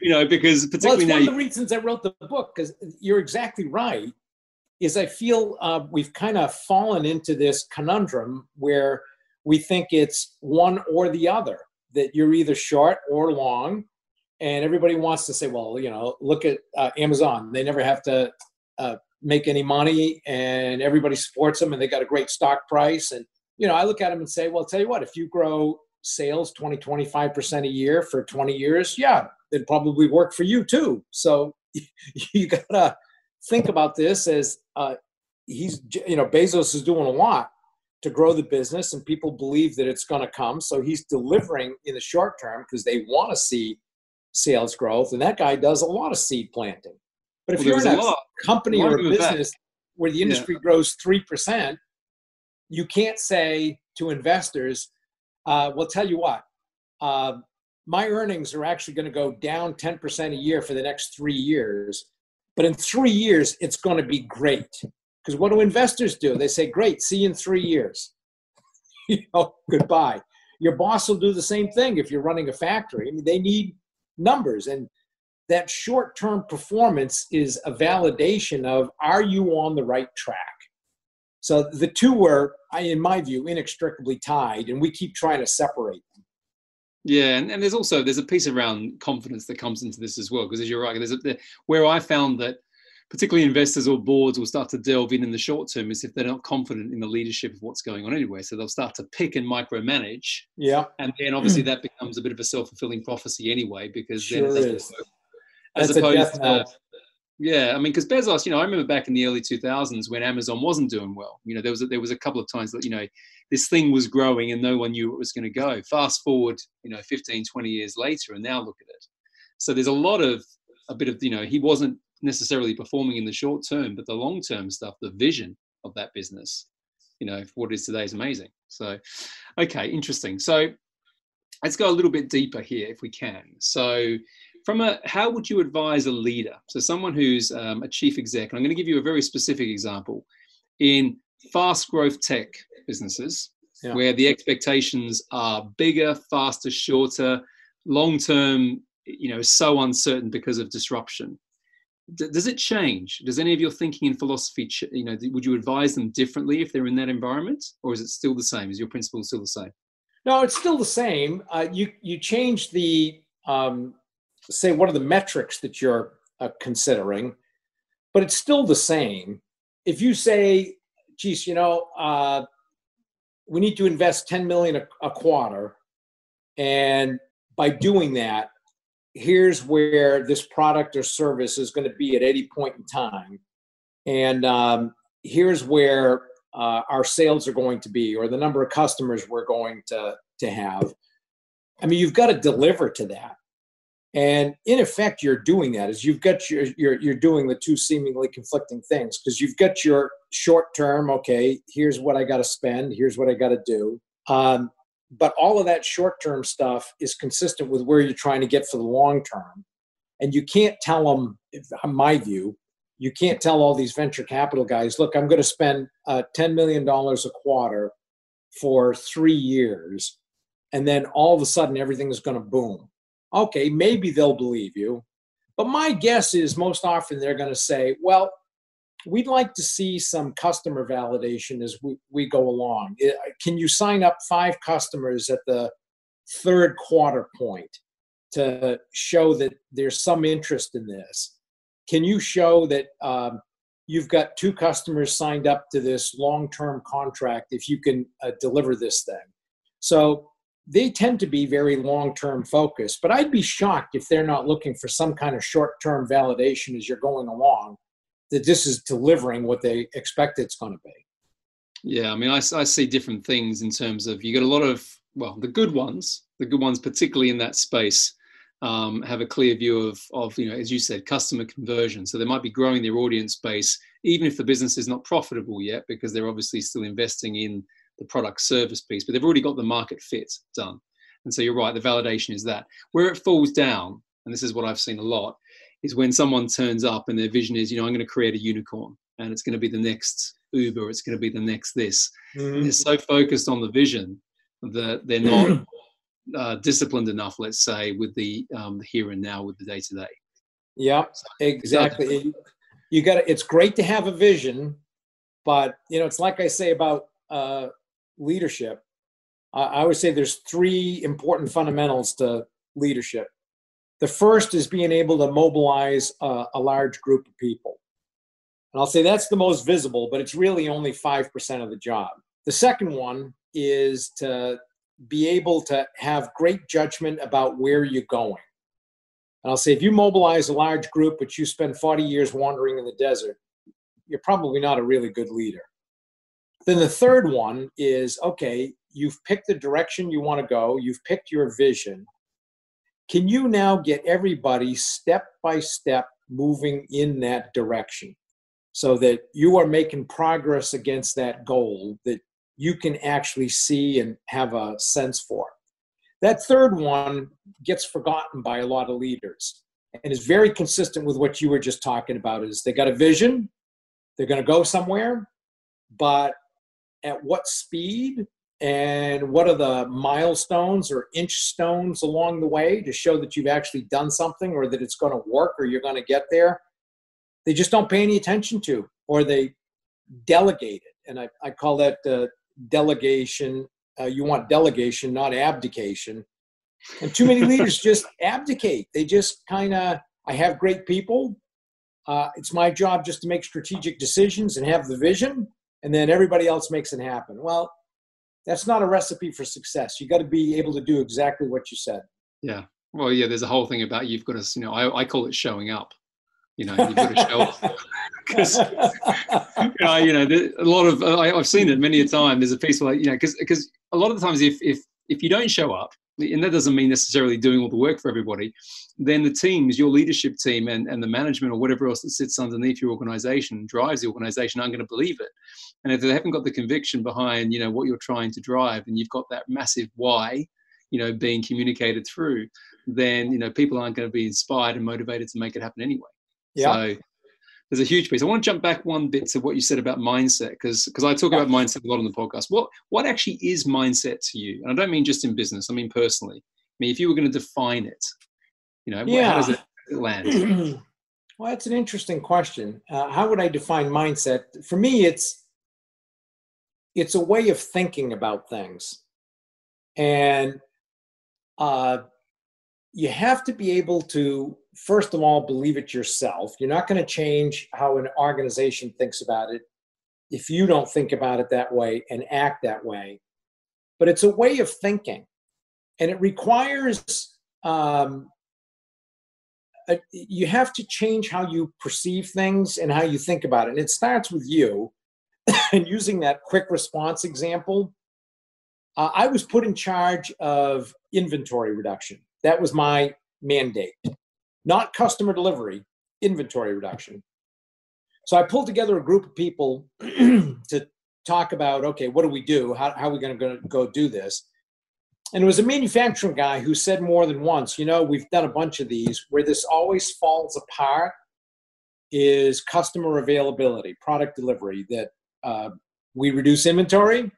you know, because particularly well, it's now one of the reasons I wrote the book because you're exactly right. Is I feel uh, we've kind of fallen into this conundrum where we think it's one or the other, that you're either short or long, and everybody wants to say, well, you know, look at uh, Amazon. They never have to. Uh, make any money and everybody supports them and they got a great stock price. And, you know, I look at them and say, well, tell you what, if you grow sales twenty, twenty-five percent a year for twenty years, yeah, it'd probably work for you too. So you gotta think about this as uh, he's, you know, Bezos is doing a lot to grow the business and people believe that it's going to come. So he's delivering in the short term because they want to see sales growth. And that guy does a lot of seed planting. But if well, you're in a, a company or a business back. Where the industry yeah. grows three percent, you can't say to investors, uh, well, tell you what, uh, my earnings are actually going to go down ten percent a year for the next three years. But in three years, it's going to be great. Because what do investors do? They say, great, see you in three years. You know, goodbye. Your boss will do the same thing if you're running a factory. I mean, they need numbers. And that short-term performance is a validation of, are you on the right track? So the two were, in my view, inextricably tied, and we keep trying to separate them. Yeah, and, and there's also, there's a piece around confidence that comes into this as well, because as you're right, there's a, there, where I found that particularly investors or boards will start to delve in in the short term is if they're not confident in the leadership of what's going on anyway. So they'll start to pick and micromanage. Yeah. And then obviously that becomes a bit of a self-fulfilling prophecy anyway, because sure then it doesn't is. Work. As That's opposed to, uh, yeah, I mean, because Bezos, you know, I remember back in the early two thousands when Amazon wasn't doing well. You know, there was a, there was a couple of times that, you know, this thing was growing and no one knew where it was going to go. Fast forward, you know, fifteen, twenty years later, and now look at it. So there's a lot of, a bit of, you know, he wasn't necessarily performing in the short term, but the long term stuff, the vision of that business, you know, what it is today is amazing. So, okay, interesting. So let's go a little bit deeper here if we can. So, From a, how would you advise a leader? So someone who's um, a chief exec, and I'm going to give you a very specific example in fast growth tech businesses yeah. where the expectations are bigger, faster, shorter, long-term, you know, so uncertain because of disruption. D- does it change? Does any of your thinking and philosophy, ch- you know, th- would you advise them differently if they're in that environment, or is it still the same? Is your principle still the same? No, it's still the same. Uh, you you change the, um, say, what are the metrics that you're uh, considering, but it's still the same. If you say, geez, you know, uh, we need to invest ten million a, a quarter, and by doing that, here's where this product or service is going to be at any point in time, and um, here's where uh, our sales are going to be, or the number of customers we're going to to have. I mean, you've got to deliver to that, and in effect, you're doing that. Is you've got your you're you're doing the two seemingly conflicting things, because you've got your short term. Okay, here's what I got to spend. Here's what I got to do. Um, But all of that short-term stuff is consistent with where you're trying to get for the long-term. And you can't tell them, in my view, you can't tell all these venture capital guys, look, I'm going to spend uh, ten million dollars a quarter for three years, and then all of a sudden everything is going to boom. Okay, maybe they'll believe you. But my guess is most often they're going to say, well, we'd like to see some customer validation as we, we go along. Can you sign up five customers at the third quarter point to show that there's some interest in this? Can you show that um, you've got two customers signed up to this long-term contract if you can uh, deliver this thing? So they tend to be very long-term focused, but I'd be shocked if they're not looking for some kind of short-term validation as you're going along, that this is delivering what they expect it's going to be. Yeah, I mean, I, I see different things in terms of, you get a lot of, well, the good ones, the good ones, particularly in that space, um, have a clear view of, of, you know, as you said, customer conversion. So they might be growing their audience base, even if the business is not profitable yet, because they're obviously still investing in the product service piece, but they've already got the market fit done. And so you're right, the validation is that. Where it falls down, and this is what I've seen a lot, is when someone turns up and their vision is, you know, I'm going to create a unicorn and it's going to be the next Uber, it's going to be the next this. Mm-hmm. They're so focused on the vision that they're not uh, disciplined enough, let's say, with the um, here and now, with the day to day. Yeah, so, exactly. So- you got to, it's great to have a vision, but you know, it's like I say about uh, leadership. Uh, I would say there's three important fundamentals to leadership. The first is being able to mobilize uh, a large group of people. And I'll say that's the most visible, but it's really only five percent of the job. The second one is to be able to have great judgment about where you're going. And I'll say if you mobilize a large group, but you spend forty years wandering in the desert, you're probably not a really good leader. Then the third one is, okay, you've picked the direction you want to go, you've picked your vision. Can you now get everybody step by step moving in that direction so that you are making progress against that goal that you can actually see and have a sense for? That third one gets forgotten by a lot of leaders and is very consistent with what you were just talking about, is they got a vision, they're going to go somewhere, but at what speed? And what are the milestones or inch stones along the way to show that you've actually done something, or that it's going to work, or you're going to get there? They just don't pay any attention to, or they delegate it. And I, I call that uh, delegation. Uh, you want delegation, not abdication. And too many leaders just abdicate. They just kind of, I have great people. Uh, it's my job just to make strategic decisions and have the vision, and then everybody else makes it happen. Well, that's not a recipe for success. You got to be able to do exactly what you said. Yeah. Well, yeah, there's a whole thing about, you've got to, you know, I, I call it showing up. You know, you've got to show up. Because, uh, you know, a lot of, uh, I, I've seen it many a time. There's a piece like, you know, because because a lot of the times if, if, if you don't show up, and that doesn't mean necessarily doing all the work for everybody, then the teams, your leadership team and, and the management or whatever else that sits underneath your organization, drives the organization, aren't going to believe it. And if they haven't got the conviction behind, you know, what you're trying to drive, and you've got that massive why, you know, being communicated through, then, you know, people aren't going to be inspired and motivated to make it happen anyway. Yeah. So, there's a huge piece. I want to jump back one bit to what you said about mindset, because because I talk about mindset a lot on the podcast. What what actually is mindset to you? And I don't mean just in business. I mean personally. I mean, if you were going to define it, you know, yeah. how does it land? Well, that's an interesting question. Uh, how would I define mindset? For me, it's it's a way of thinking about things, and uh, you have to be able to, first of all, believe it yourself. You're not going to change how an organization thinks about it if you don't think about it that way and act that way. But it's a way of thinking, and it requires um, a, you have to change how you perceive things and how you think about it. And it starts with you. And using that quick response example, uh, I was put in charge of inventory reduction. That was my mandate. Not customer delivery, inventory reduction. So I pulled together a group of people to talk about, okay, what do we do? How, how are we going to go do this? And it was a manufacturing guy who said more than once, you know, we've done a bunch of these. Where this always falls apart is customer availability, product delivery, that uh, we reduce inventory,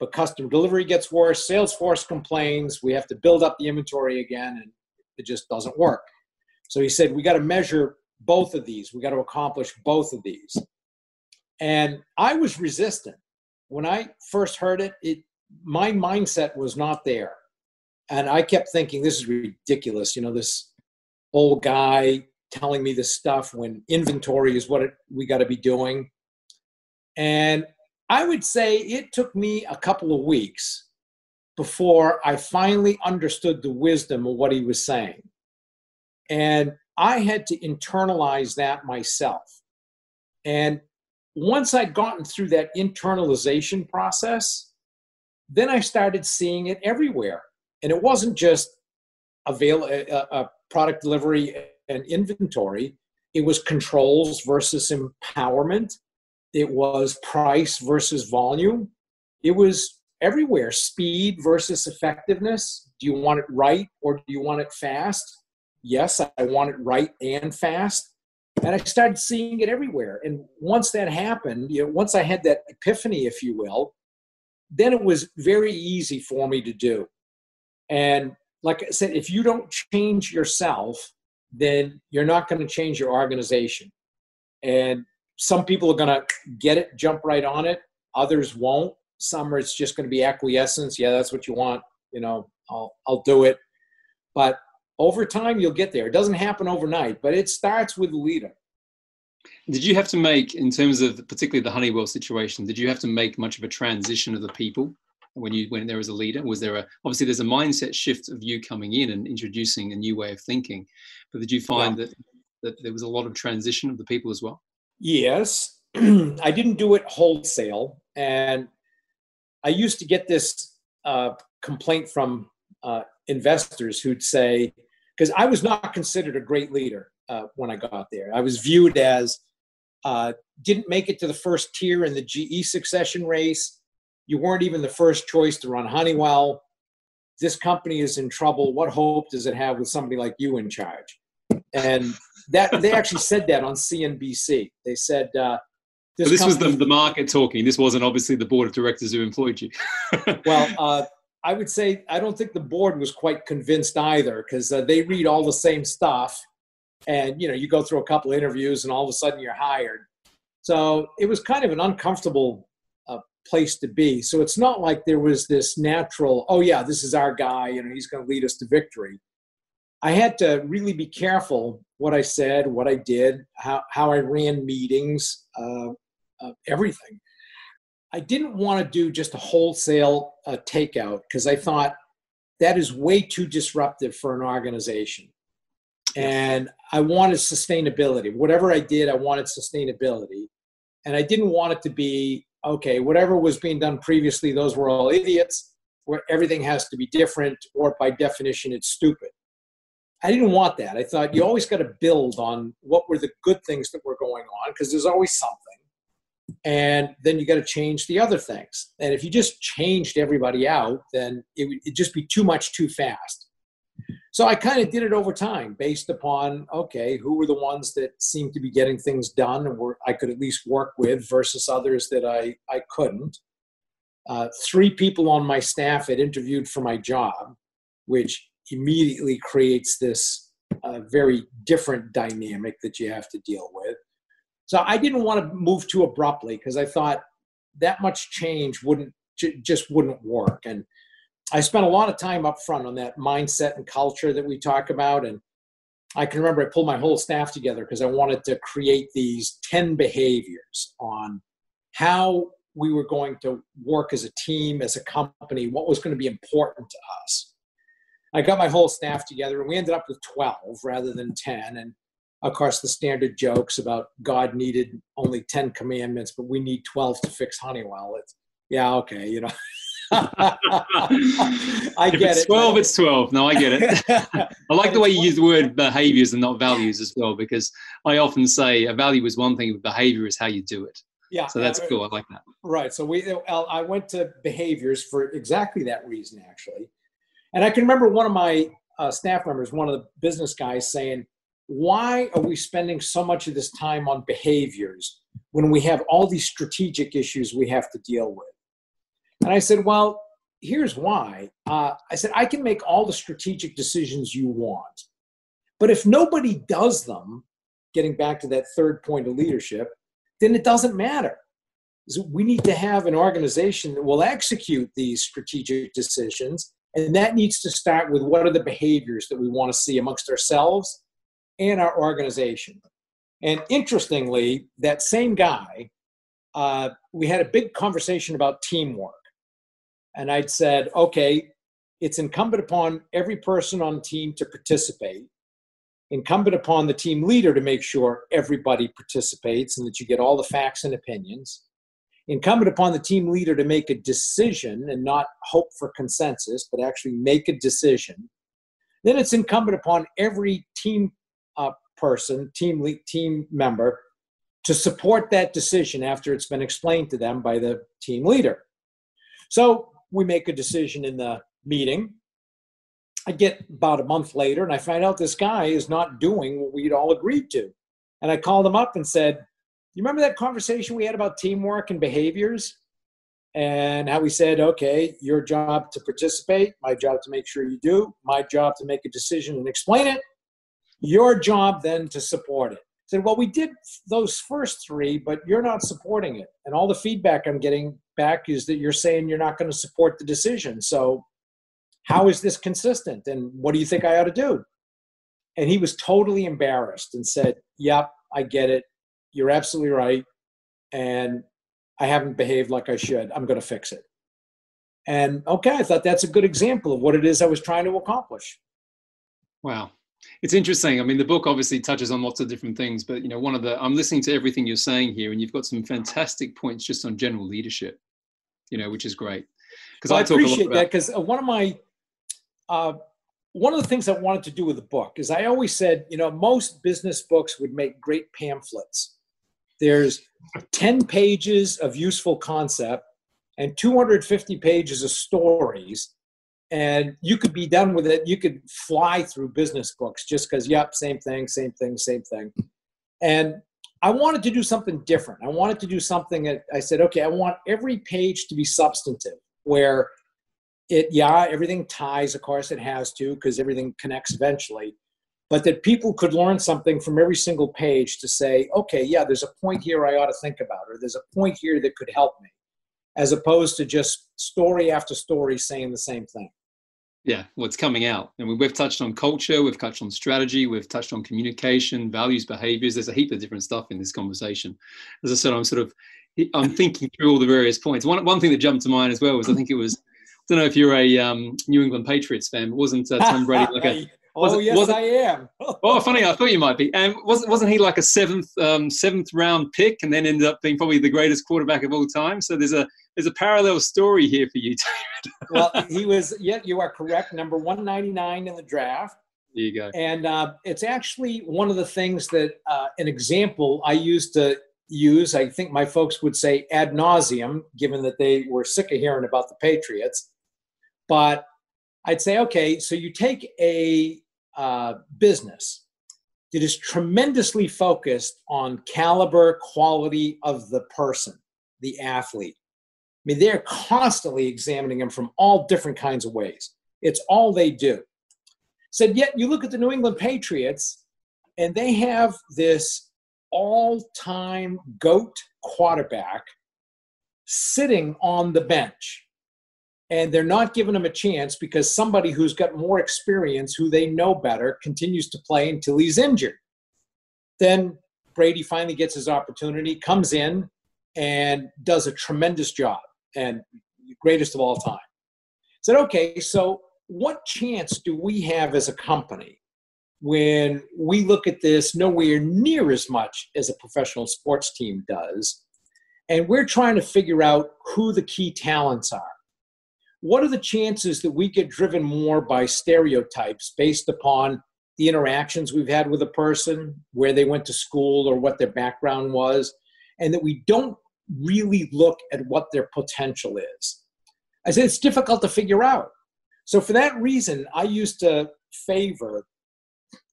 but customer delivery gets worse. Salesforce complains. We have to build up the inventory again, and it just doesn't work. So he said, we got to measure both of these. We got to accomplish both of these. And I was resistant. When I first heard it, it my mindset was not there. And I kept thinking, this is ridiculous. You know, this old guy telling me this stuff when inventory is what it, we got to be doing. And I would say it took me a couple of weeks before I finally understood the wisdom of what he was saying. And I had to internalize that myself. And once I'd gotten through that internalization process, then I started seeing it everywhere. And it wasn't just avail- uh, uh, product delivery and inventory. It was controls versus empowerment. It was price versus volume. It was everywhere. Speed versus effectiveness. Do you want it right or do you want it fast? Yes, I want it right and fast. And I started seeing it everywhere. And once that happened, you know, once I had that epiphany, if you will, then it was very easy for me to do. And like I said, if you don't change yourself, then you're not going to change your organization. And some people are going to get it, jump right on it. Others won't. Some are, it's just going to be acquiescence. Yeah, that's what you want. You know, I'll, I'll do it. But over time, you'll get there. It doesn't happen overnight, but it starts with the leader. Did you have to make, in terms of particularly the Honeywell situation, did you have to make much of a transition of the people when you went there as a leader? Was there a, obviously there's a mindset shift of you coming in and introducing a new way of thinking, but did you find yeah. that, that there was a lot of transition of the people as well? Yes. I didn't do it wholesale. And I used to get this uh, complaint from uh, investors who'd say, because I was not considered a great leader uh, when I got there. I was viewed as, uh, didn't make it to the first tier in the G E succession race. You weren't even the first choice to run Honeywell. This company is in trouble. What hope does it have with somebody like you in charge? And that they actually said that on C N B C. They said, uh, this, so this company, was the, the market talking. This wasn't obviously the board of directors who employed you. well, uh, I would say I don't think the board was quite convinced either, because uh, they read all the same stuff, and you know you go through a couple of interviews and all of a sudden you're hired. So it was kind of an uncomfortable uh, place to be. So it's not like there was this natural, oh yeah, this is our guy, you know, he's going to lead us to victory. I had to really be careful what I said, what I did, how how I ran meetings, uh, uh, everything. I didn't want to do just a wholesale uh, takeout because I thought that is way too disruptive for an organization. And I wanted sustainability. Whatever I did, I wanted sustainability. And I didn't want it to be, okay, whatever was being done previously, those were all idiots, where everything has to be different, or by definition, it's stupid. I didn't want that. I thought you always got to build on what were the good things that were going on, because there's always something. And then you got to change the other things. And if you just changed everybody out, then it would it'd just be too much too fast. So I kind of did it over time based upon, okay, who were the ones that seemed to be getting things done and were I could at least work with versus others that I, I couldn't. Uh, three people on my staff had interviewed for my job, which immediately creates this uh, very different dynamic that you have to deal with. So I didn't want to move too abruptly because I thought that much change wouldn't j- just wouldn't work. And I spent a lot of time up front on that mindset and culture that we talk about. And I can remember I pulled my whole staff together because I wanted to create these ten behaviors on how we were going to work as a team, as a company, what was going to be important to us. I got my whole staff together and we ended up with twelve rather than ten. And of course, the standard jokes about God needed only ten commandments, but we need twelve to fix Honeywell. It's, yeah, okay, you know. I if get it's it. twelve, it's twelve. No, I get it. I like the way you use the word behaviors and not values as well, because I often say a value is one thing, but behavior is how you do it. Yeah. So that's cool. I like that. Right. So we, I went to behaviors for exactly that reason, actually. And I can remember one of my uh, staff members, one of the business guys, saying, why are we spending so much of this time on behaviors when we have all these strategic issues we have to deal with? And I said, well, here's why. Uh, I said, I can make all the strategic decisions you want. But if nobody does them, getting back to that third point of leadership, then it doesn't matter. So we need to have an organization that will execute these strategic decisions. And that needs to start with what are the behaviors that we want to see amongst ourselves and our organization. And interestingly, that same guy, uh, we had a big conversation about teamwork. And I'd said, okay, it's incumbent upon every person on the team to participate, incumbent upon the team leader to make sure everybody participates and that you get all the facts and opinions, incumbent upon the team leader to make a decision and not hope for consensus, but actually make a decision. Then it's incumbent upon every team uh, person, team lead, team member, to support that decision after it's been explained to them by the team leader. So we make a decision in the meeting. I get about a month later and I find out this guy is not doing what we'd all agreed to. And I called him up and said, you remember that conversation we had about teamwork and behaviors and how we said, okay, your job to participate, my job to make sure you do, my job to make a decision and explain it, your job then to support it. I said, well, we did those first three, but you're not supporting it. And all the feedback I'm getting back is that you're saying you're not going to support the decision. So how is this consistent? And what do you think I ought to do? And he was totally embarrassed and said, yep, I get it. You're absolutely right, and I haven't behaved like I should. I'm going to fix it. And, okay, I thought that's a good example of what it is I was trying to accomplish. Wow. It's interesting. I mean, the book obviously touches on lots of different things, but, you know, one of the – I'm listening to everything you're saying here, and you've got some fantastic points just on general leadership, you know, which is great. Because well, I, I talk appreciate a lot about that because one of my uh, – one of the things I wanted to do with the book is I always said, you know, most business books would make great pamphlets. There's ten pages of useful concept and two hundred fifty pages of stories, and you could be done with it. You could fly through business books just because, yep, same thing, same thing, same thing. And I wanted to do something different. I wanted to do something that I said, okay, I want every page to be substantive where it, yeah, everything ties. Of course it has to because everything connects eventually. But that people could learn something from every single page to say, okay, yeah, there's a point here I ought to think about, or there's a point here that could help me, as opposed to just story after story saying the same thing. Yeah, what's coming out. And we've touched on culture, we've touched on strategy, we've touched on communication, values, behaviors. There's a heap of different stuff in this conversation. As I said, I'm sort of, I'm thinking through all the various points. One, one thing that jumped to mind as well was, I think it was, I don't know if you're a um, New England Patriots fan, but wasn't uh, Tom Brady like a... Was oh, it, yes, I am. Oh, funny. I thought you might be. And wasn't, wasn't he like a seventh um, seventh round pick and then ended up being probably the greatest quarterback of all time? So there's a there's a parallel story here for you, David. Well, he was, yeah, you are correct, number one ninety-nine in the draft. There you go. And uh, it's actually one of the things that uh, an example I used to use, I think my folks would say ad nauseum, given that they were sick of hearing about the Patriots. But I'd say, okay, so you take a uh, business that is tremendously focused on caliber, quality of the person, the athlete. I mean, they're constantly examining them from all different kinds of ways. It's all they do. Said, yet you look at the New England Patriots, and they have this all-time GOAT quarterback sitting on the bench. And they're not giving him a chance because somebody who's got more experience, who they know better, continues to play until he's injured. Then Brady finally gets his opportunity, comes in, and does a tremendous job, and greatest of all time. Said, okay, so what chance do we have as a company when we look at this nowhere near as much as a professional sports team does, and we're trying to figure out who the key talents are? What are the chances that we get driven more by stereotypes based upon the interactions we've had with a person, where they went to school or what their background was, and that we don't really look at what their potential is? I said, it's difficult to figure out. So for that reason, I used to favor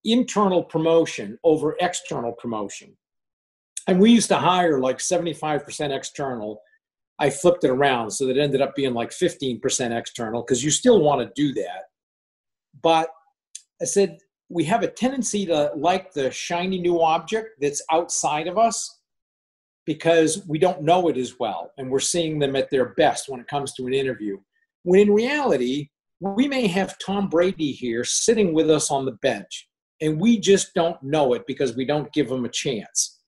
internal promotion over external promotion. And we used to hire like seventy-five percent external. I flipped it around so that it ended up being like fifteen percent external, because you still want to do that. But I said, we have a tendency to like the shiny new object that's outside of us, because we don't know it as well, and we're seeing them at their best when it comes to an interview. When in reality, we may have Tom Brady here sitting with us on the bench, and we just don't know it because we don't give him a chance.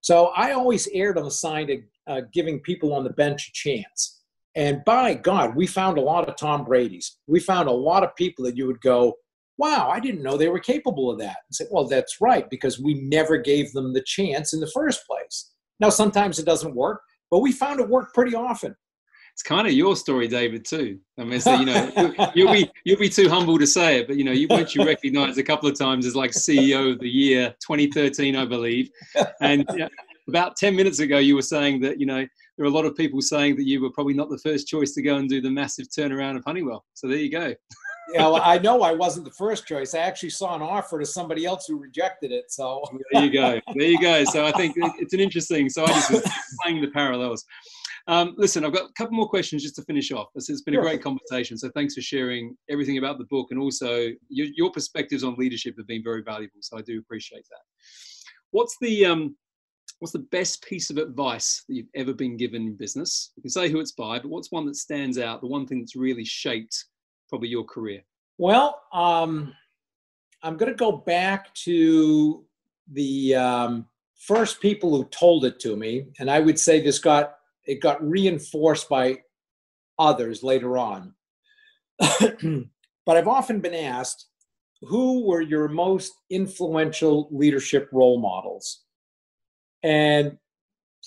So I always erred on the side of uh, giving people on the bench a chance. And by God, we found a lot of Tom Brady's. We found a lot of people that you would go, wow, I didn't know they were capable of that. And say, well, that's right, because we never gave them the chance in the first place. Now, sometimes it doesn't work, but we found it worked pretty often. It's kind of your story, David, too. I mean, so, you know, you'll, you'll be you'll be too humble to say it, but you know, you weren't you recognized a couple of times as like C E O of the year twenty thirteen, I believe. And you know, about ten minutes ago, you were saying that you know there are a lot of people saying that you were probably not the first choice to go and do the massive turnaround of Honeywell. So there you go. Yeah, well, I know I wasn't the first choice. I actually saw an offer to somebody else who rejected it. So there you go. There you go. So I think it's an interesting. So I just was playing the parallels. Um, listen, I've got a couple more questions just to finish off. It's, it's been sure. a great conversation. So thanks for sharing everything about the book, and also your, your perspectives on leadership have been very valuable. So I do appreciate that. What's the um, what's the best piece of advice that you've ever been given in business? You can say who it's by, but what's one that stands out? The one thing that's really shaped probably your career? Well, um, I'm going to go back to the um, first people who told it to me. And I would say this got, it got reinforced by others later on. But I've often been asked, who were your most influential leadership role models? And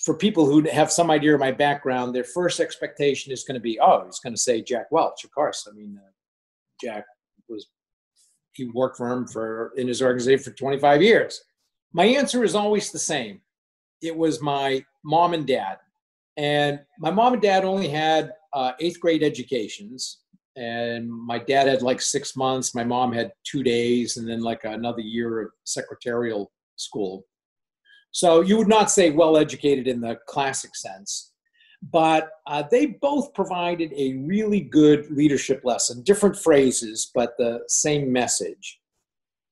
for people who have some idea of my background, their first expectation is going to be, oh, he's going to say Jack Welch, of course. I mean, uh, Jack was, he worked for him for, in his organization for twenty-five years. My answer is always the same. It was my mom and dad. And my mom and dad only had uh, eighth grade educations. And my dad had like six months. My mom had two days and then like another year of secretarial school. So you would not say well-educated in the classic sense, but uh, they both provided a really good leadership lesson, different phrases, but the same message.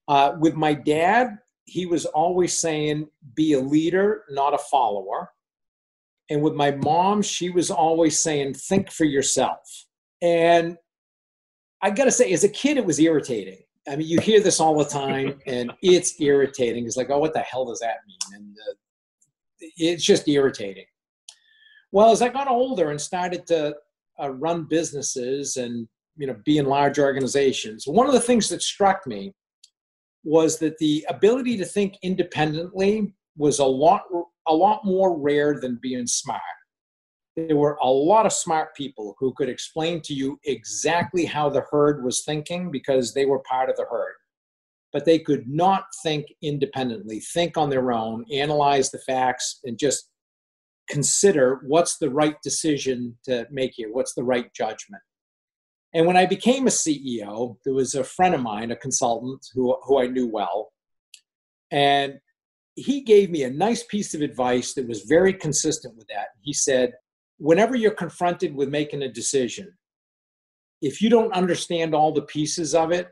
Uh, with my dad, he was always saying, be a leader, not a follower. And with my mom, she was always saying, think for yourself. And I got to say, as a kid, it was irritating. I mean, you hear this all the time, and it's irritating. It's like, oh, what the hell does that mean? And uh, it's just irritating. Well, as I got older and started to uh, run businesses and, you know, be in large organizations, one of the things that struck me was that the ability to think independently was a lot, a lot more rare than being smart. There were a lot of smart people who could explain to you exactly how the herd was thinking because they were part of the herd. But they could not think independently, think on their own, analyze the facts, and just consider what's the right decision to make here, what's the right judgment. And when I became a C E O, there was a friend of mine, a consultant who, who I knew well, and he gave me a nice piece of advice that was very consistent with that. He said, whenever you're confronted with making a decision, if you don't understand all the pieces of it,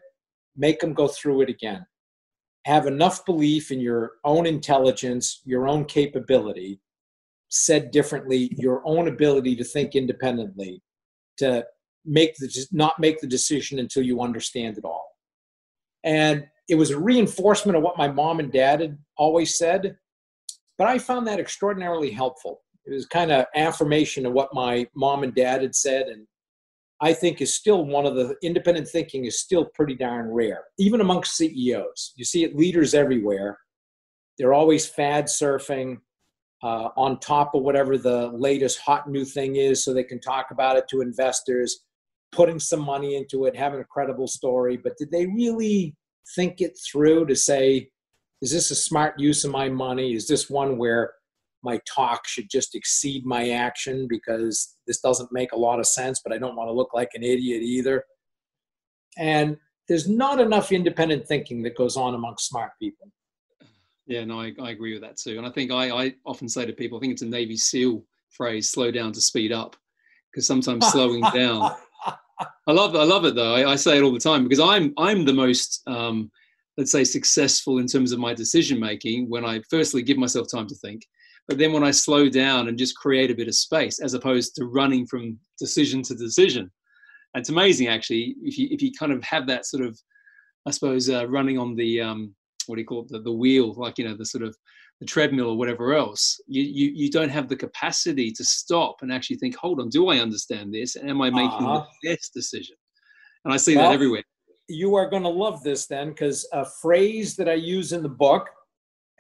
make them go through it again. Have enough belief in your own intelligence, your own capability, said differently, your own ability to think independently, to make the, not make the decision until you understand it all. And it was a reinforcement of what my mom and dad had always said, but I found that extraordinarily helpful. It was kind of affirmation of what my mom and dad had said, and I think is still one of the, independent thinking is still pretty darn rare, even amongst C E Os. You see it, leaders everywhere. They're always fad surfing uh, on top of whatever the latest hot new thing is so they can talk about it to investors, putting some money into it, having a credible story. But did they really think it through to say, is this a smart use of my money? Is this one where my talk should just exceed my action because this doesn't make a lot of sense, but I don't want to look like an idiot either? And there's not enough independent thinking that goes on amongst smart people. Yeah, no, I, I agree with that too. And I think I, I often say to people, I think it's a Navy SEAL phrase, slow down to speed up, because sometimes slowing down. I love I love it though. I, I say it all the time because I'm I'm the most, um, let's say, successful in terms of my decision-making when I firstly give myself time to think. But then when I slow down and just create a bit of space, as opposed to running from decision to decision. And it's amazing, actually, if you if you kind of have that sort of, I suppose, uh, running on the, um, what do you call it, the, the wheel, like, you know, the sort of the treadmill or whatever else, you, you you don't have the capacity to stop and actually think, hold on, do I understand this? And am I making uh-huh. the best decision? And I see well, that everywhere. You are going to love this then, because a phrase that I use in the book,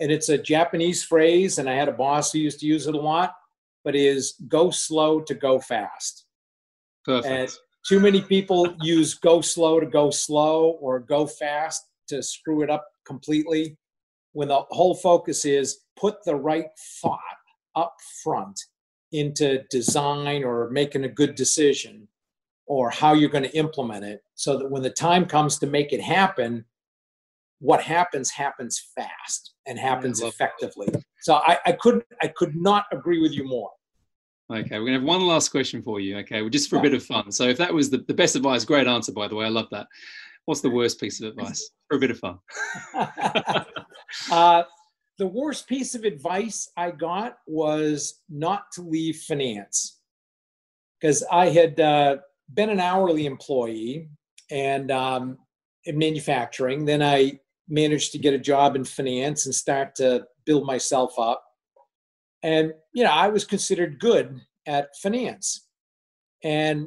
and it's a Japanese phrase, and I had a boss who used to use it a lot, but is go slow to go fast. Perfect. And too many people use go slow to go slow or go fast to screw it up completely, when the whole focus is put the right thought up front into design or making a good decision or how you're going to implement it, so that when the time comes to make it happen, what happens happens fast and happens effectively. So I, I couldn't, I could not agree with you more. Okay, we're gonna have one last question for you. Okay, well, just for a bit of fun. So if that was the, the best advice, great answer, by the way, I love that. What's the worst piece of advice for a bit of fun? uh, the worst piece of advice I got was not to leave finance, because I had uh, been an hourly employee and um, in manufacturing. Then I managed to get a job in finance and start to build myself up. And, you know, I was considered good at finance. And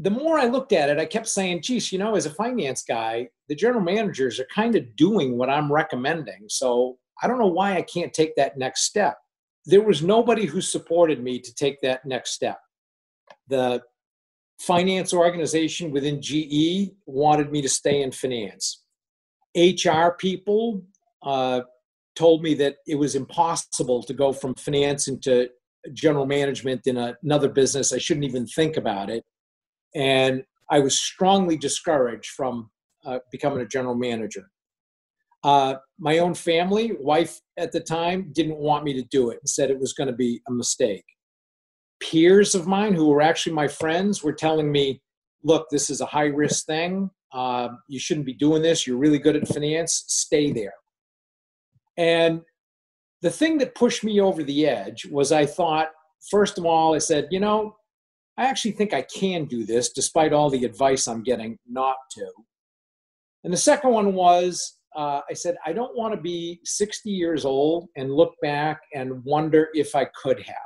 the more I looked at it, I kept saying, geez, you know, as a finance guy, the general managers are kind of doing what I'm recommending. So I don't know why I can't take that next step. There was nobody who supported me to take that next step. The finance organization within G E wanted me to stay in finance. H R people uh, told me that it was impossible to go from finance into general management in a, another business. I shouldn't even think about it. And I was strongly discouraged from uh, becoming a general manager. Uh, my own family, wife at the time, didn't want me to do it and said it was going to be a mistake. Peers of mine who were actually my friends were telling me, look, this is a high risk thing. Uh, you shouldn't be doing this. You're really good at finance. Stay there. And the thing that pushed me over the edge was I thought, first of all, I said, you know, I actually think I can do this despite all the advice I'm getting not to. And the second one was, uh, I said, I don't want to be sixty years old and look back and wonder if I could have.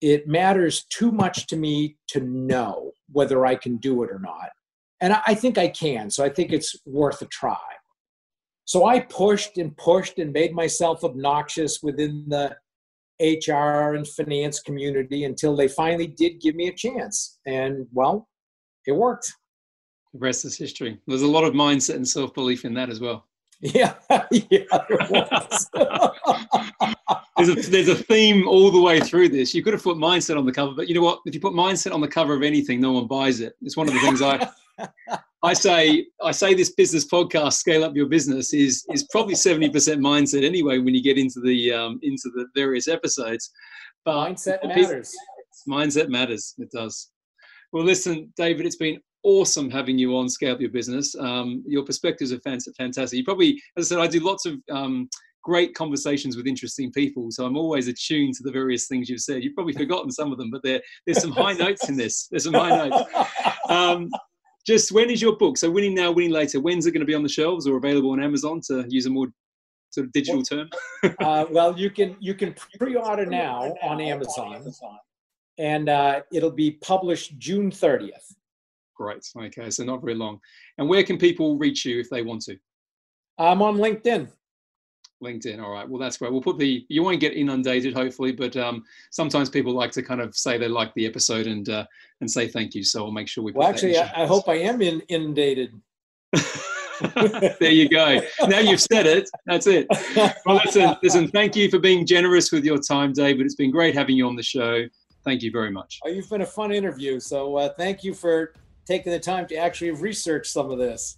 It matters too much to me to know whether I can do it or not. And I think I can, so I think it's worth a try. So I pushed and pushed and made myself obnoxious within the H R and finance community until they finally did give me a chance. And, well, it worked. The rest is history. There's a lot of mindset and self-belief in that as well. Yeah, yeah, there was. There's a, there's a theme all the way through this. You could have put mindset on the cover, but you know what? If you put mindset on the cover of anything, no one buys it. It's one of the things I I say. I say this business podcast, Scale Up Your Business, is is probably seventy percent mindset anyway. When you get into the um, into the various episodes, but mindset matters. Mindset matters. It does. Well, listen, David, it's been awesome having you on Scale Up Your Business. Um, your perspectives are fantastic. You probably, as I said, I do lots of um, great conversations with interesting people, so I'm always attuned to the various things you've said. You've probably forgotten some of them, but there, there's some high notes in this. There's some high notes. Um, just when is your book? So Winning Now, Winning Later. When's it going to be on the shelves or available on Amazon, to use a more sort of digital term? uh, well, you can you can pre-order now on Amazon, and uh, it'll be published June thirtieth. Great. Okay, so not very long. And where can people reach you if they want to? I'm on LinkedIn. LinkedIn. All right. Well, that's great. We'll put the, you won't get inundated, hopefully, but um, sometimes people like to kind of say they like the episode and uh, and say thank you. So I'll make sure we put well, actually, that in. I, I hope I am in, inundated. There you go. Now you've said it. That's it. Well, listen, listen, thank you for being generous with your time, David. It's been great having you on the show. Thank you very much. Oh, you've been a fun interview. So uh, thank you for taking the time to actually research some of this.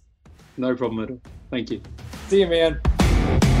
No problem at all. Thank you. See you, man.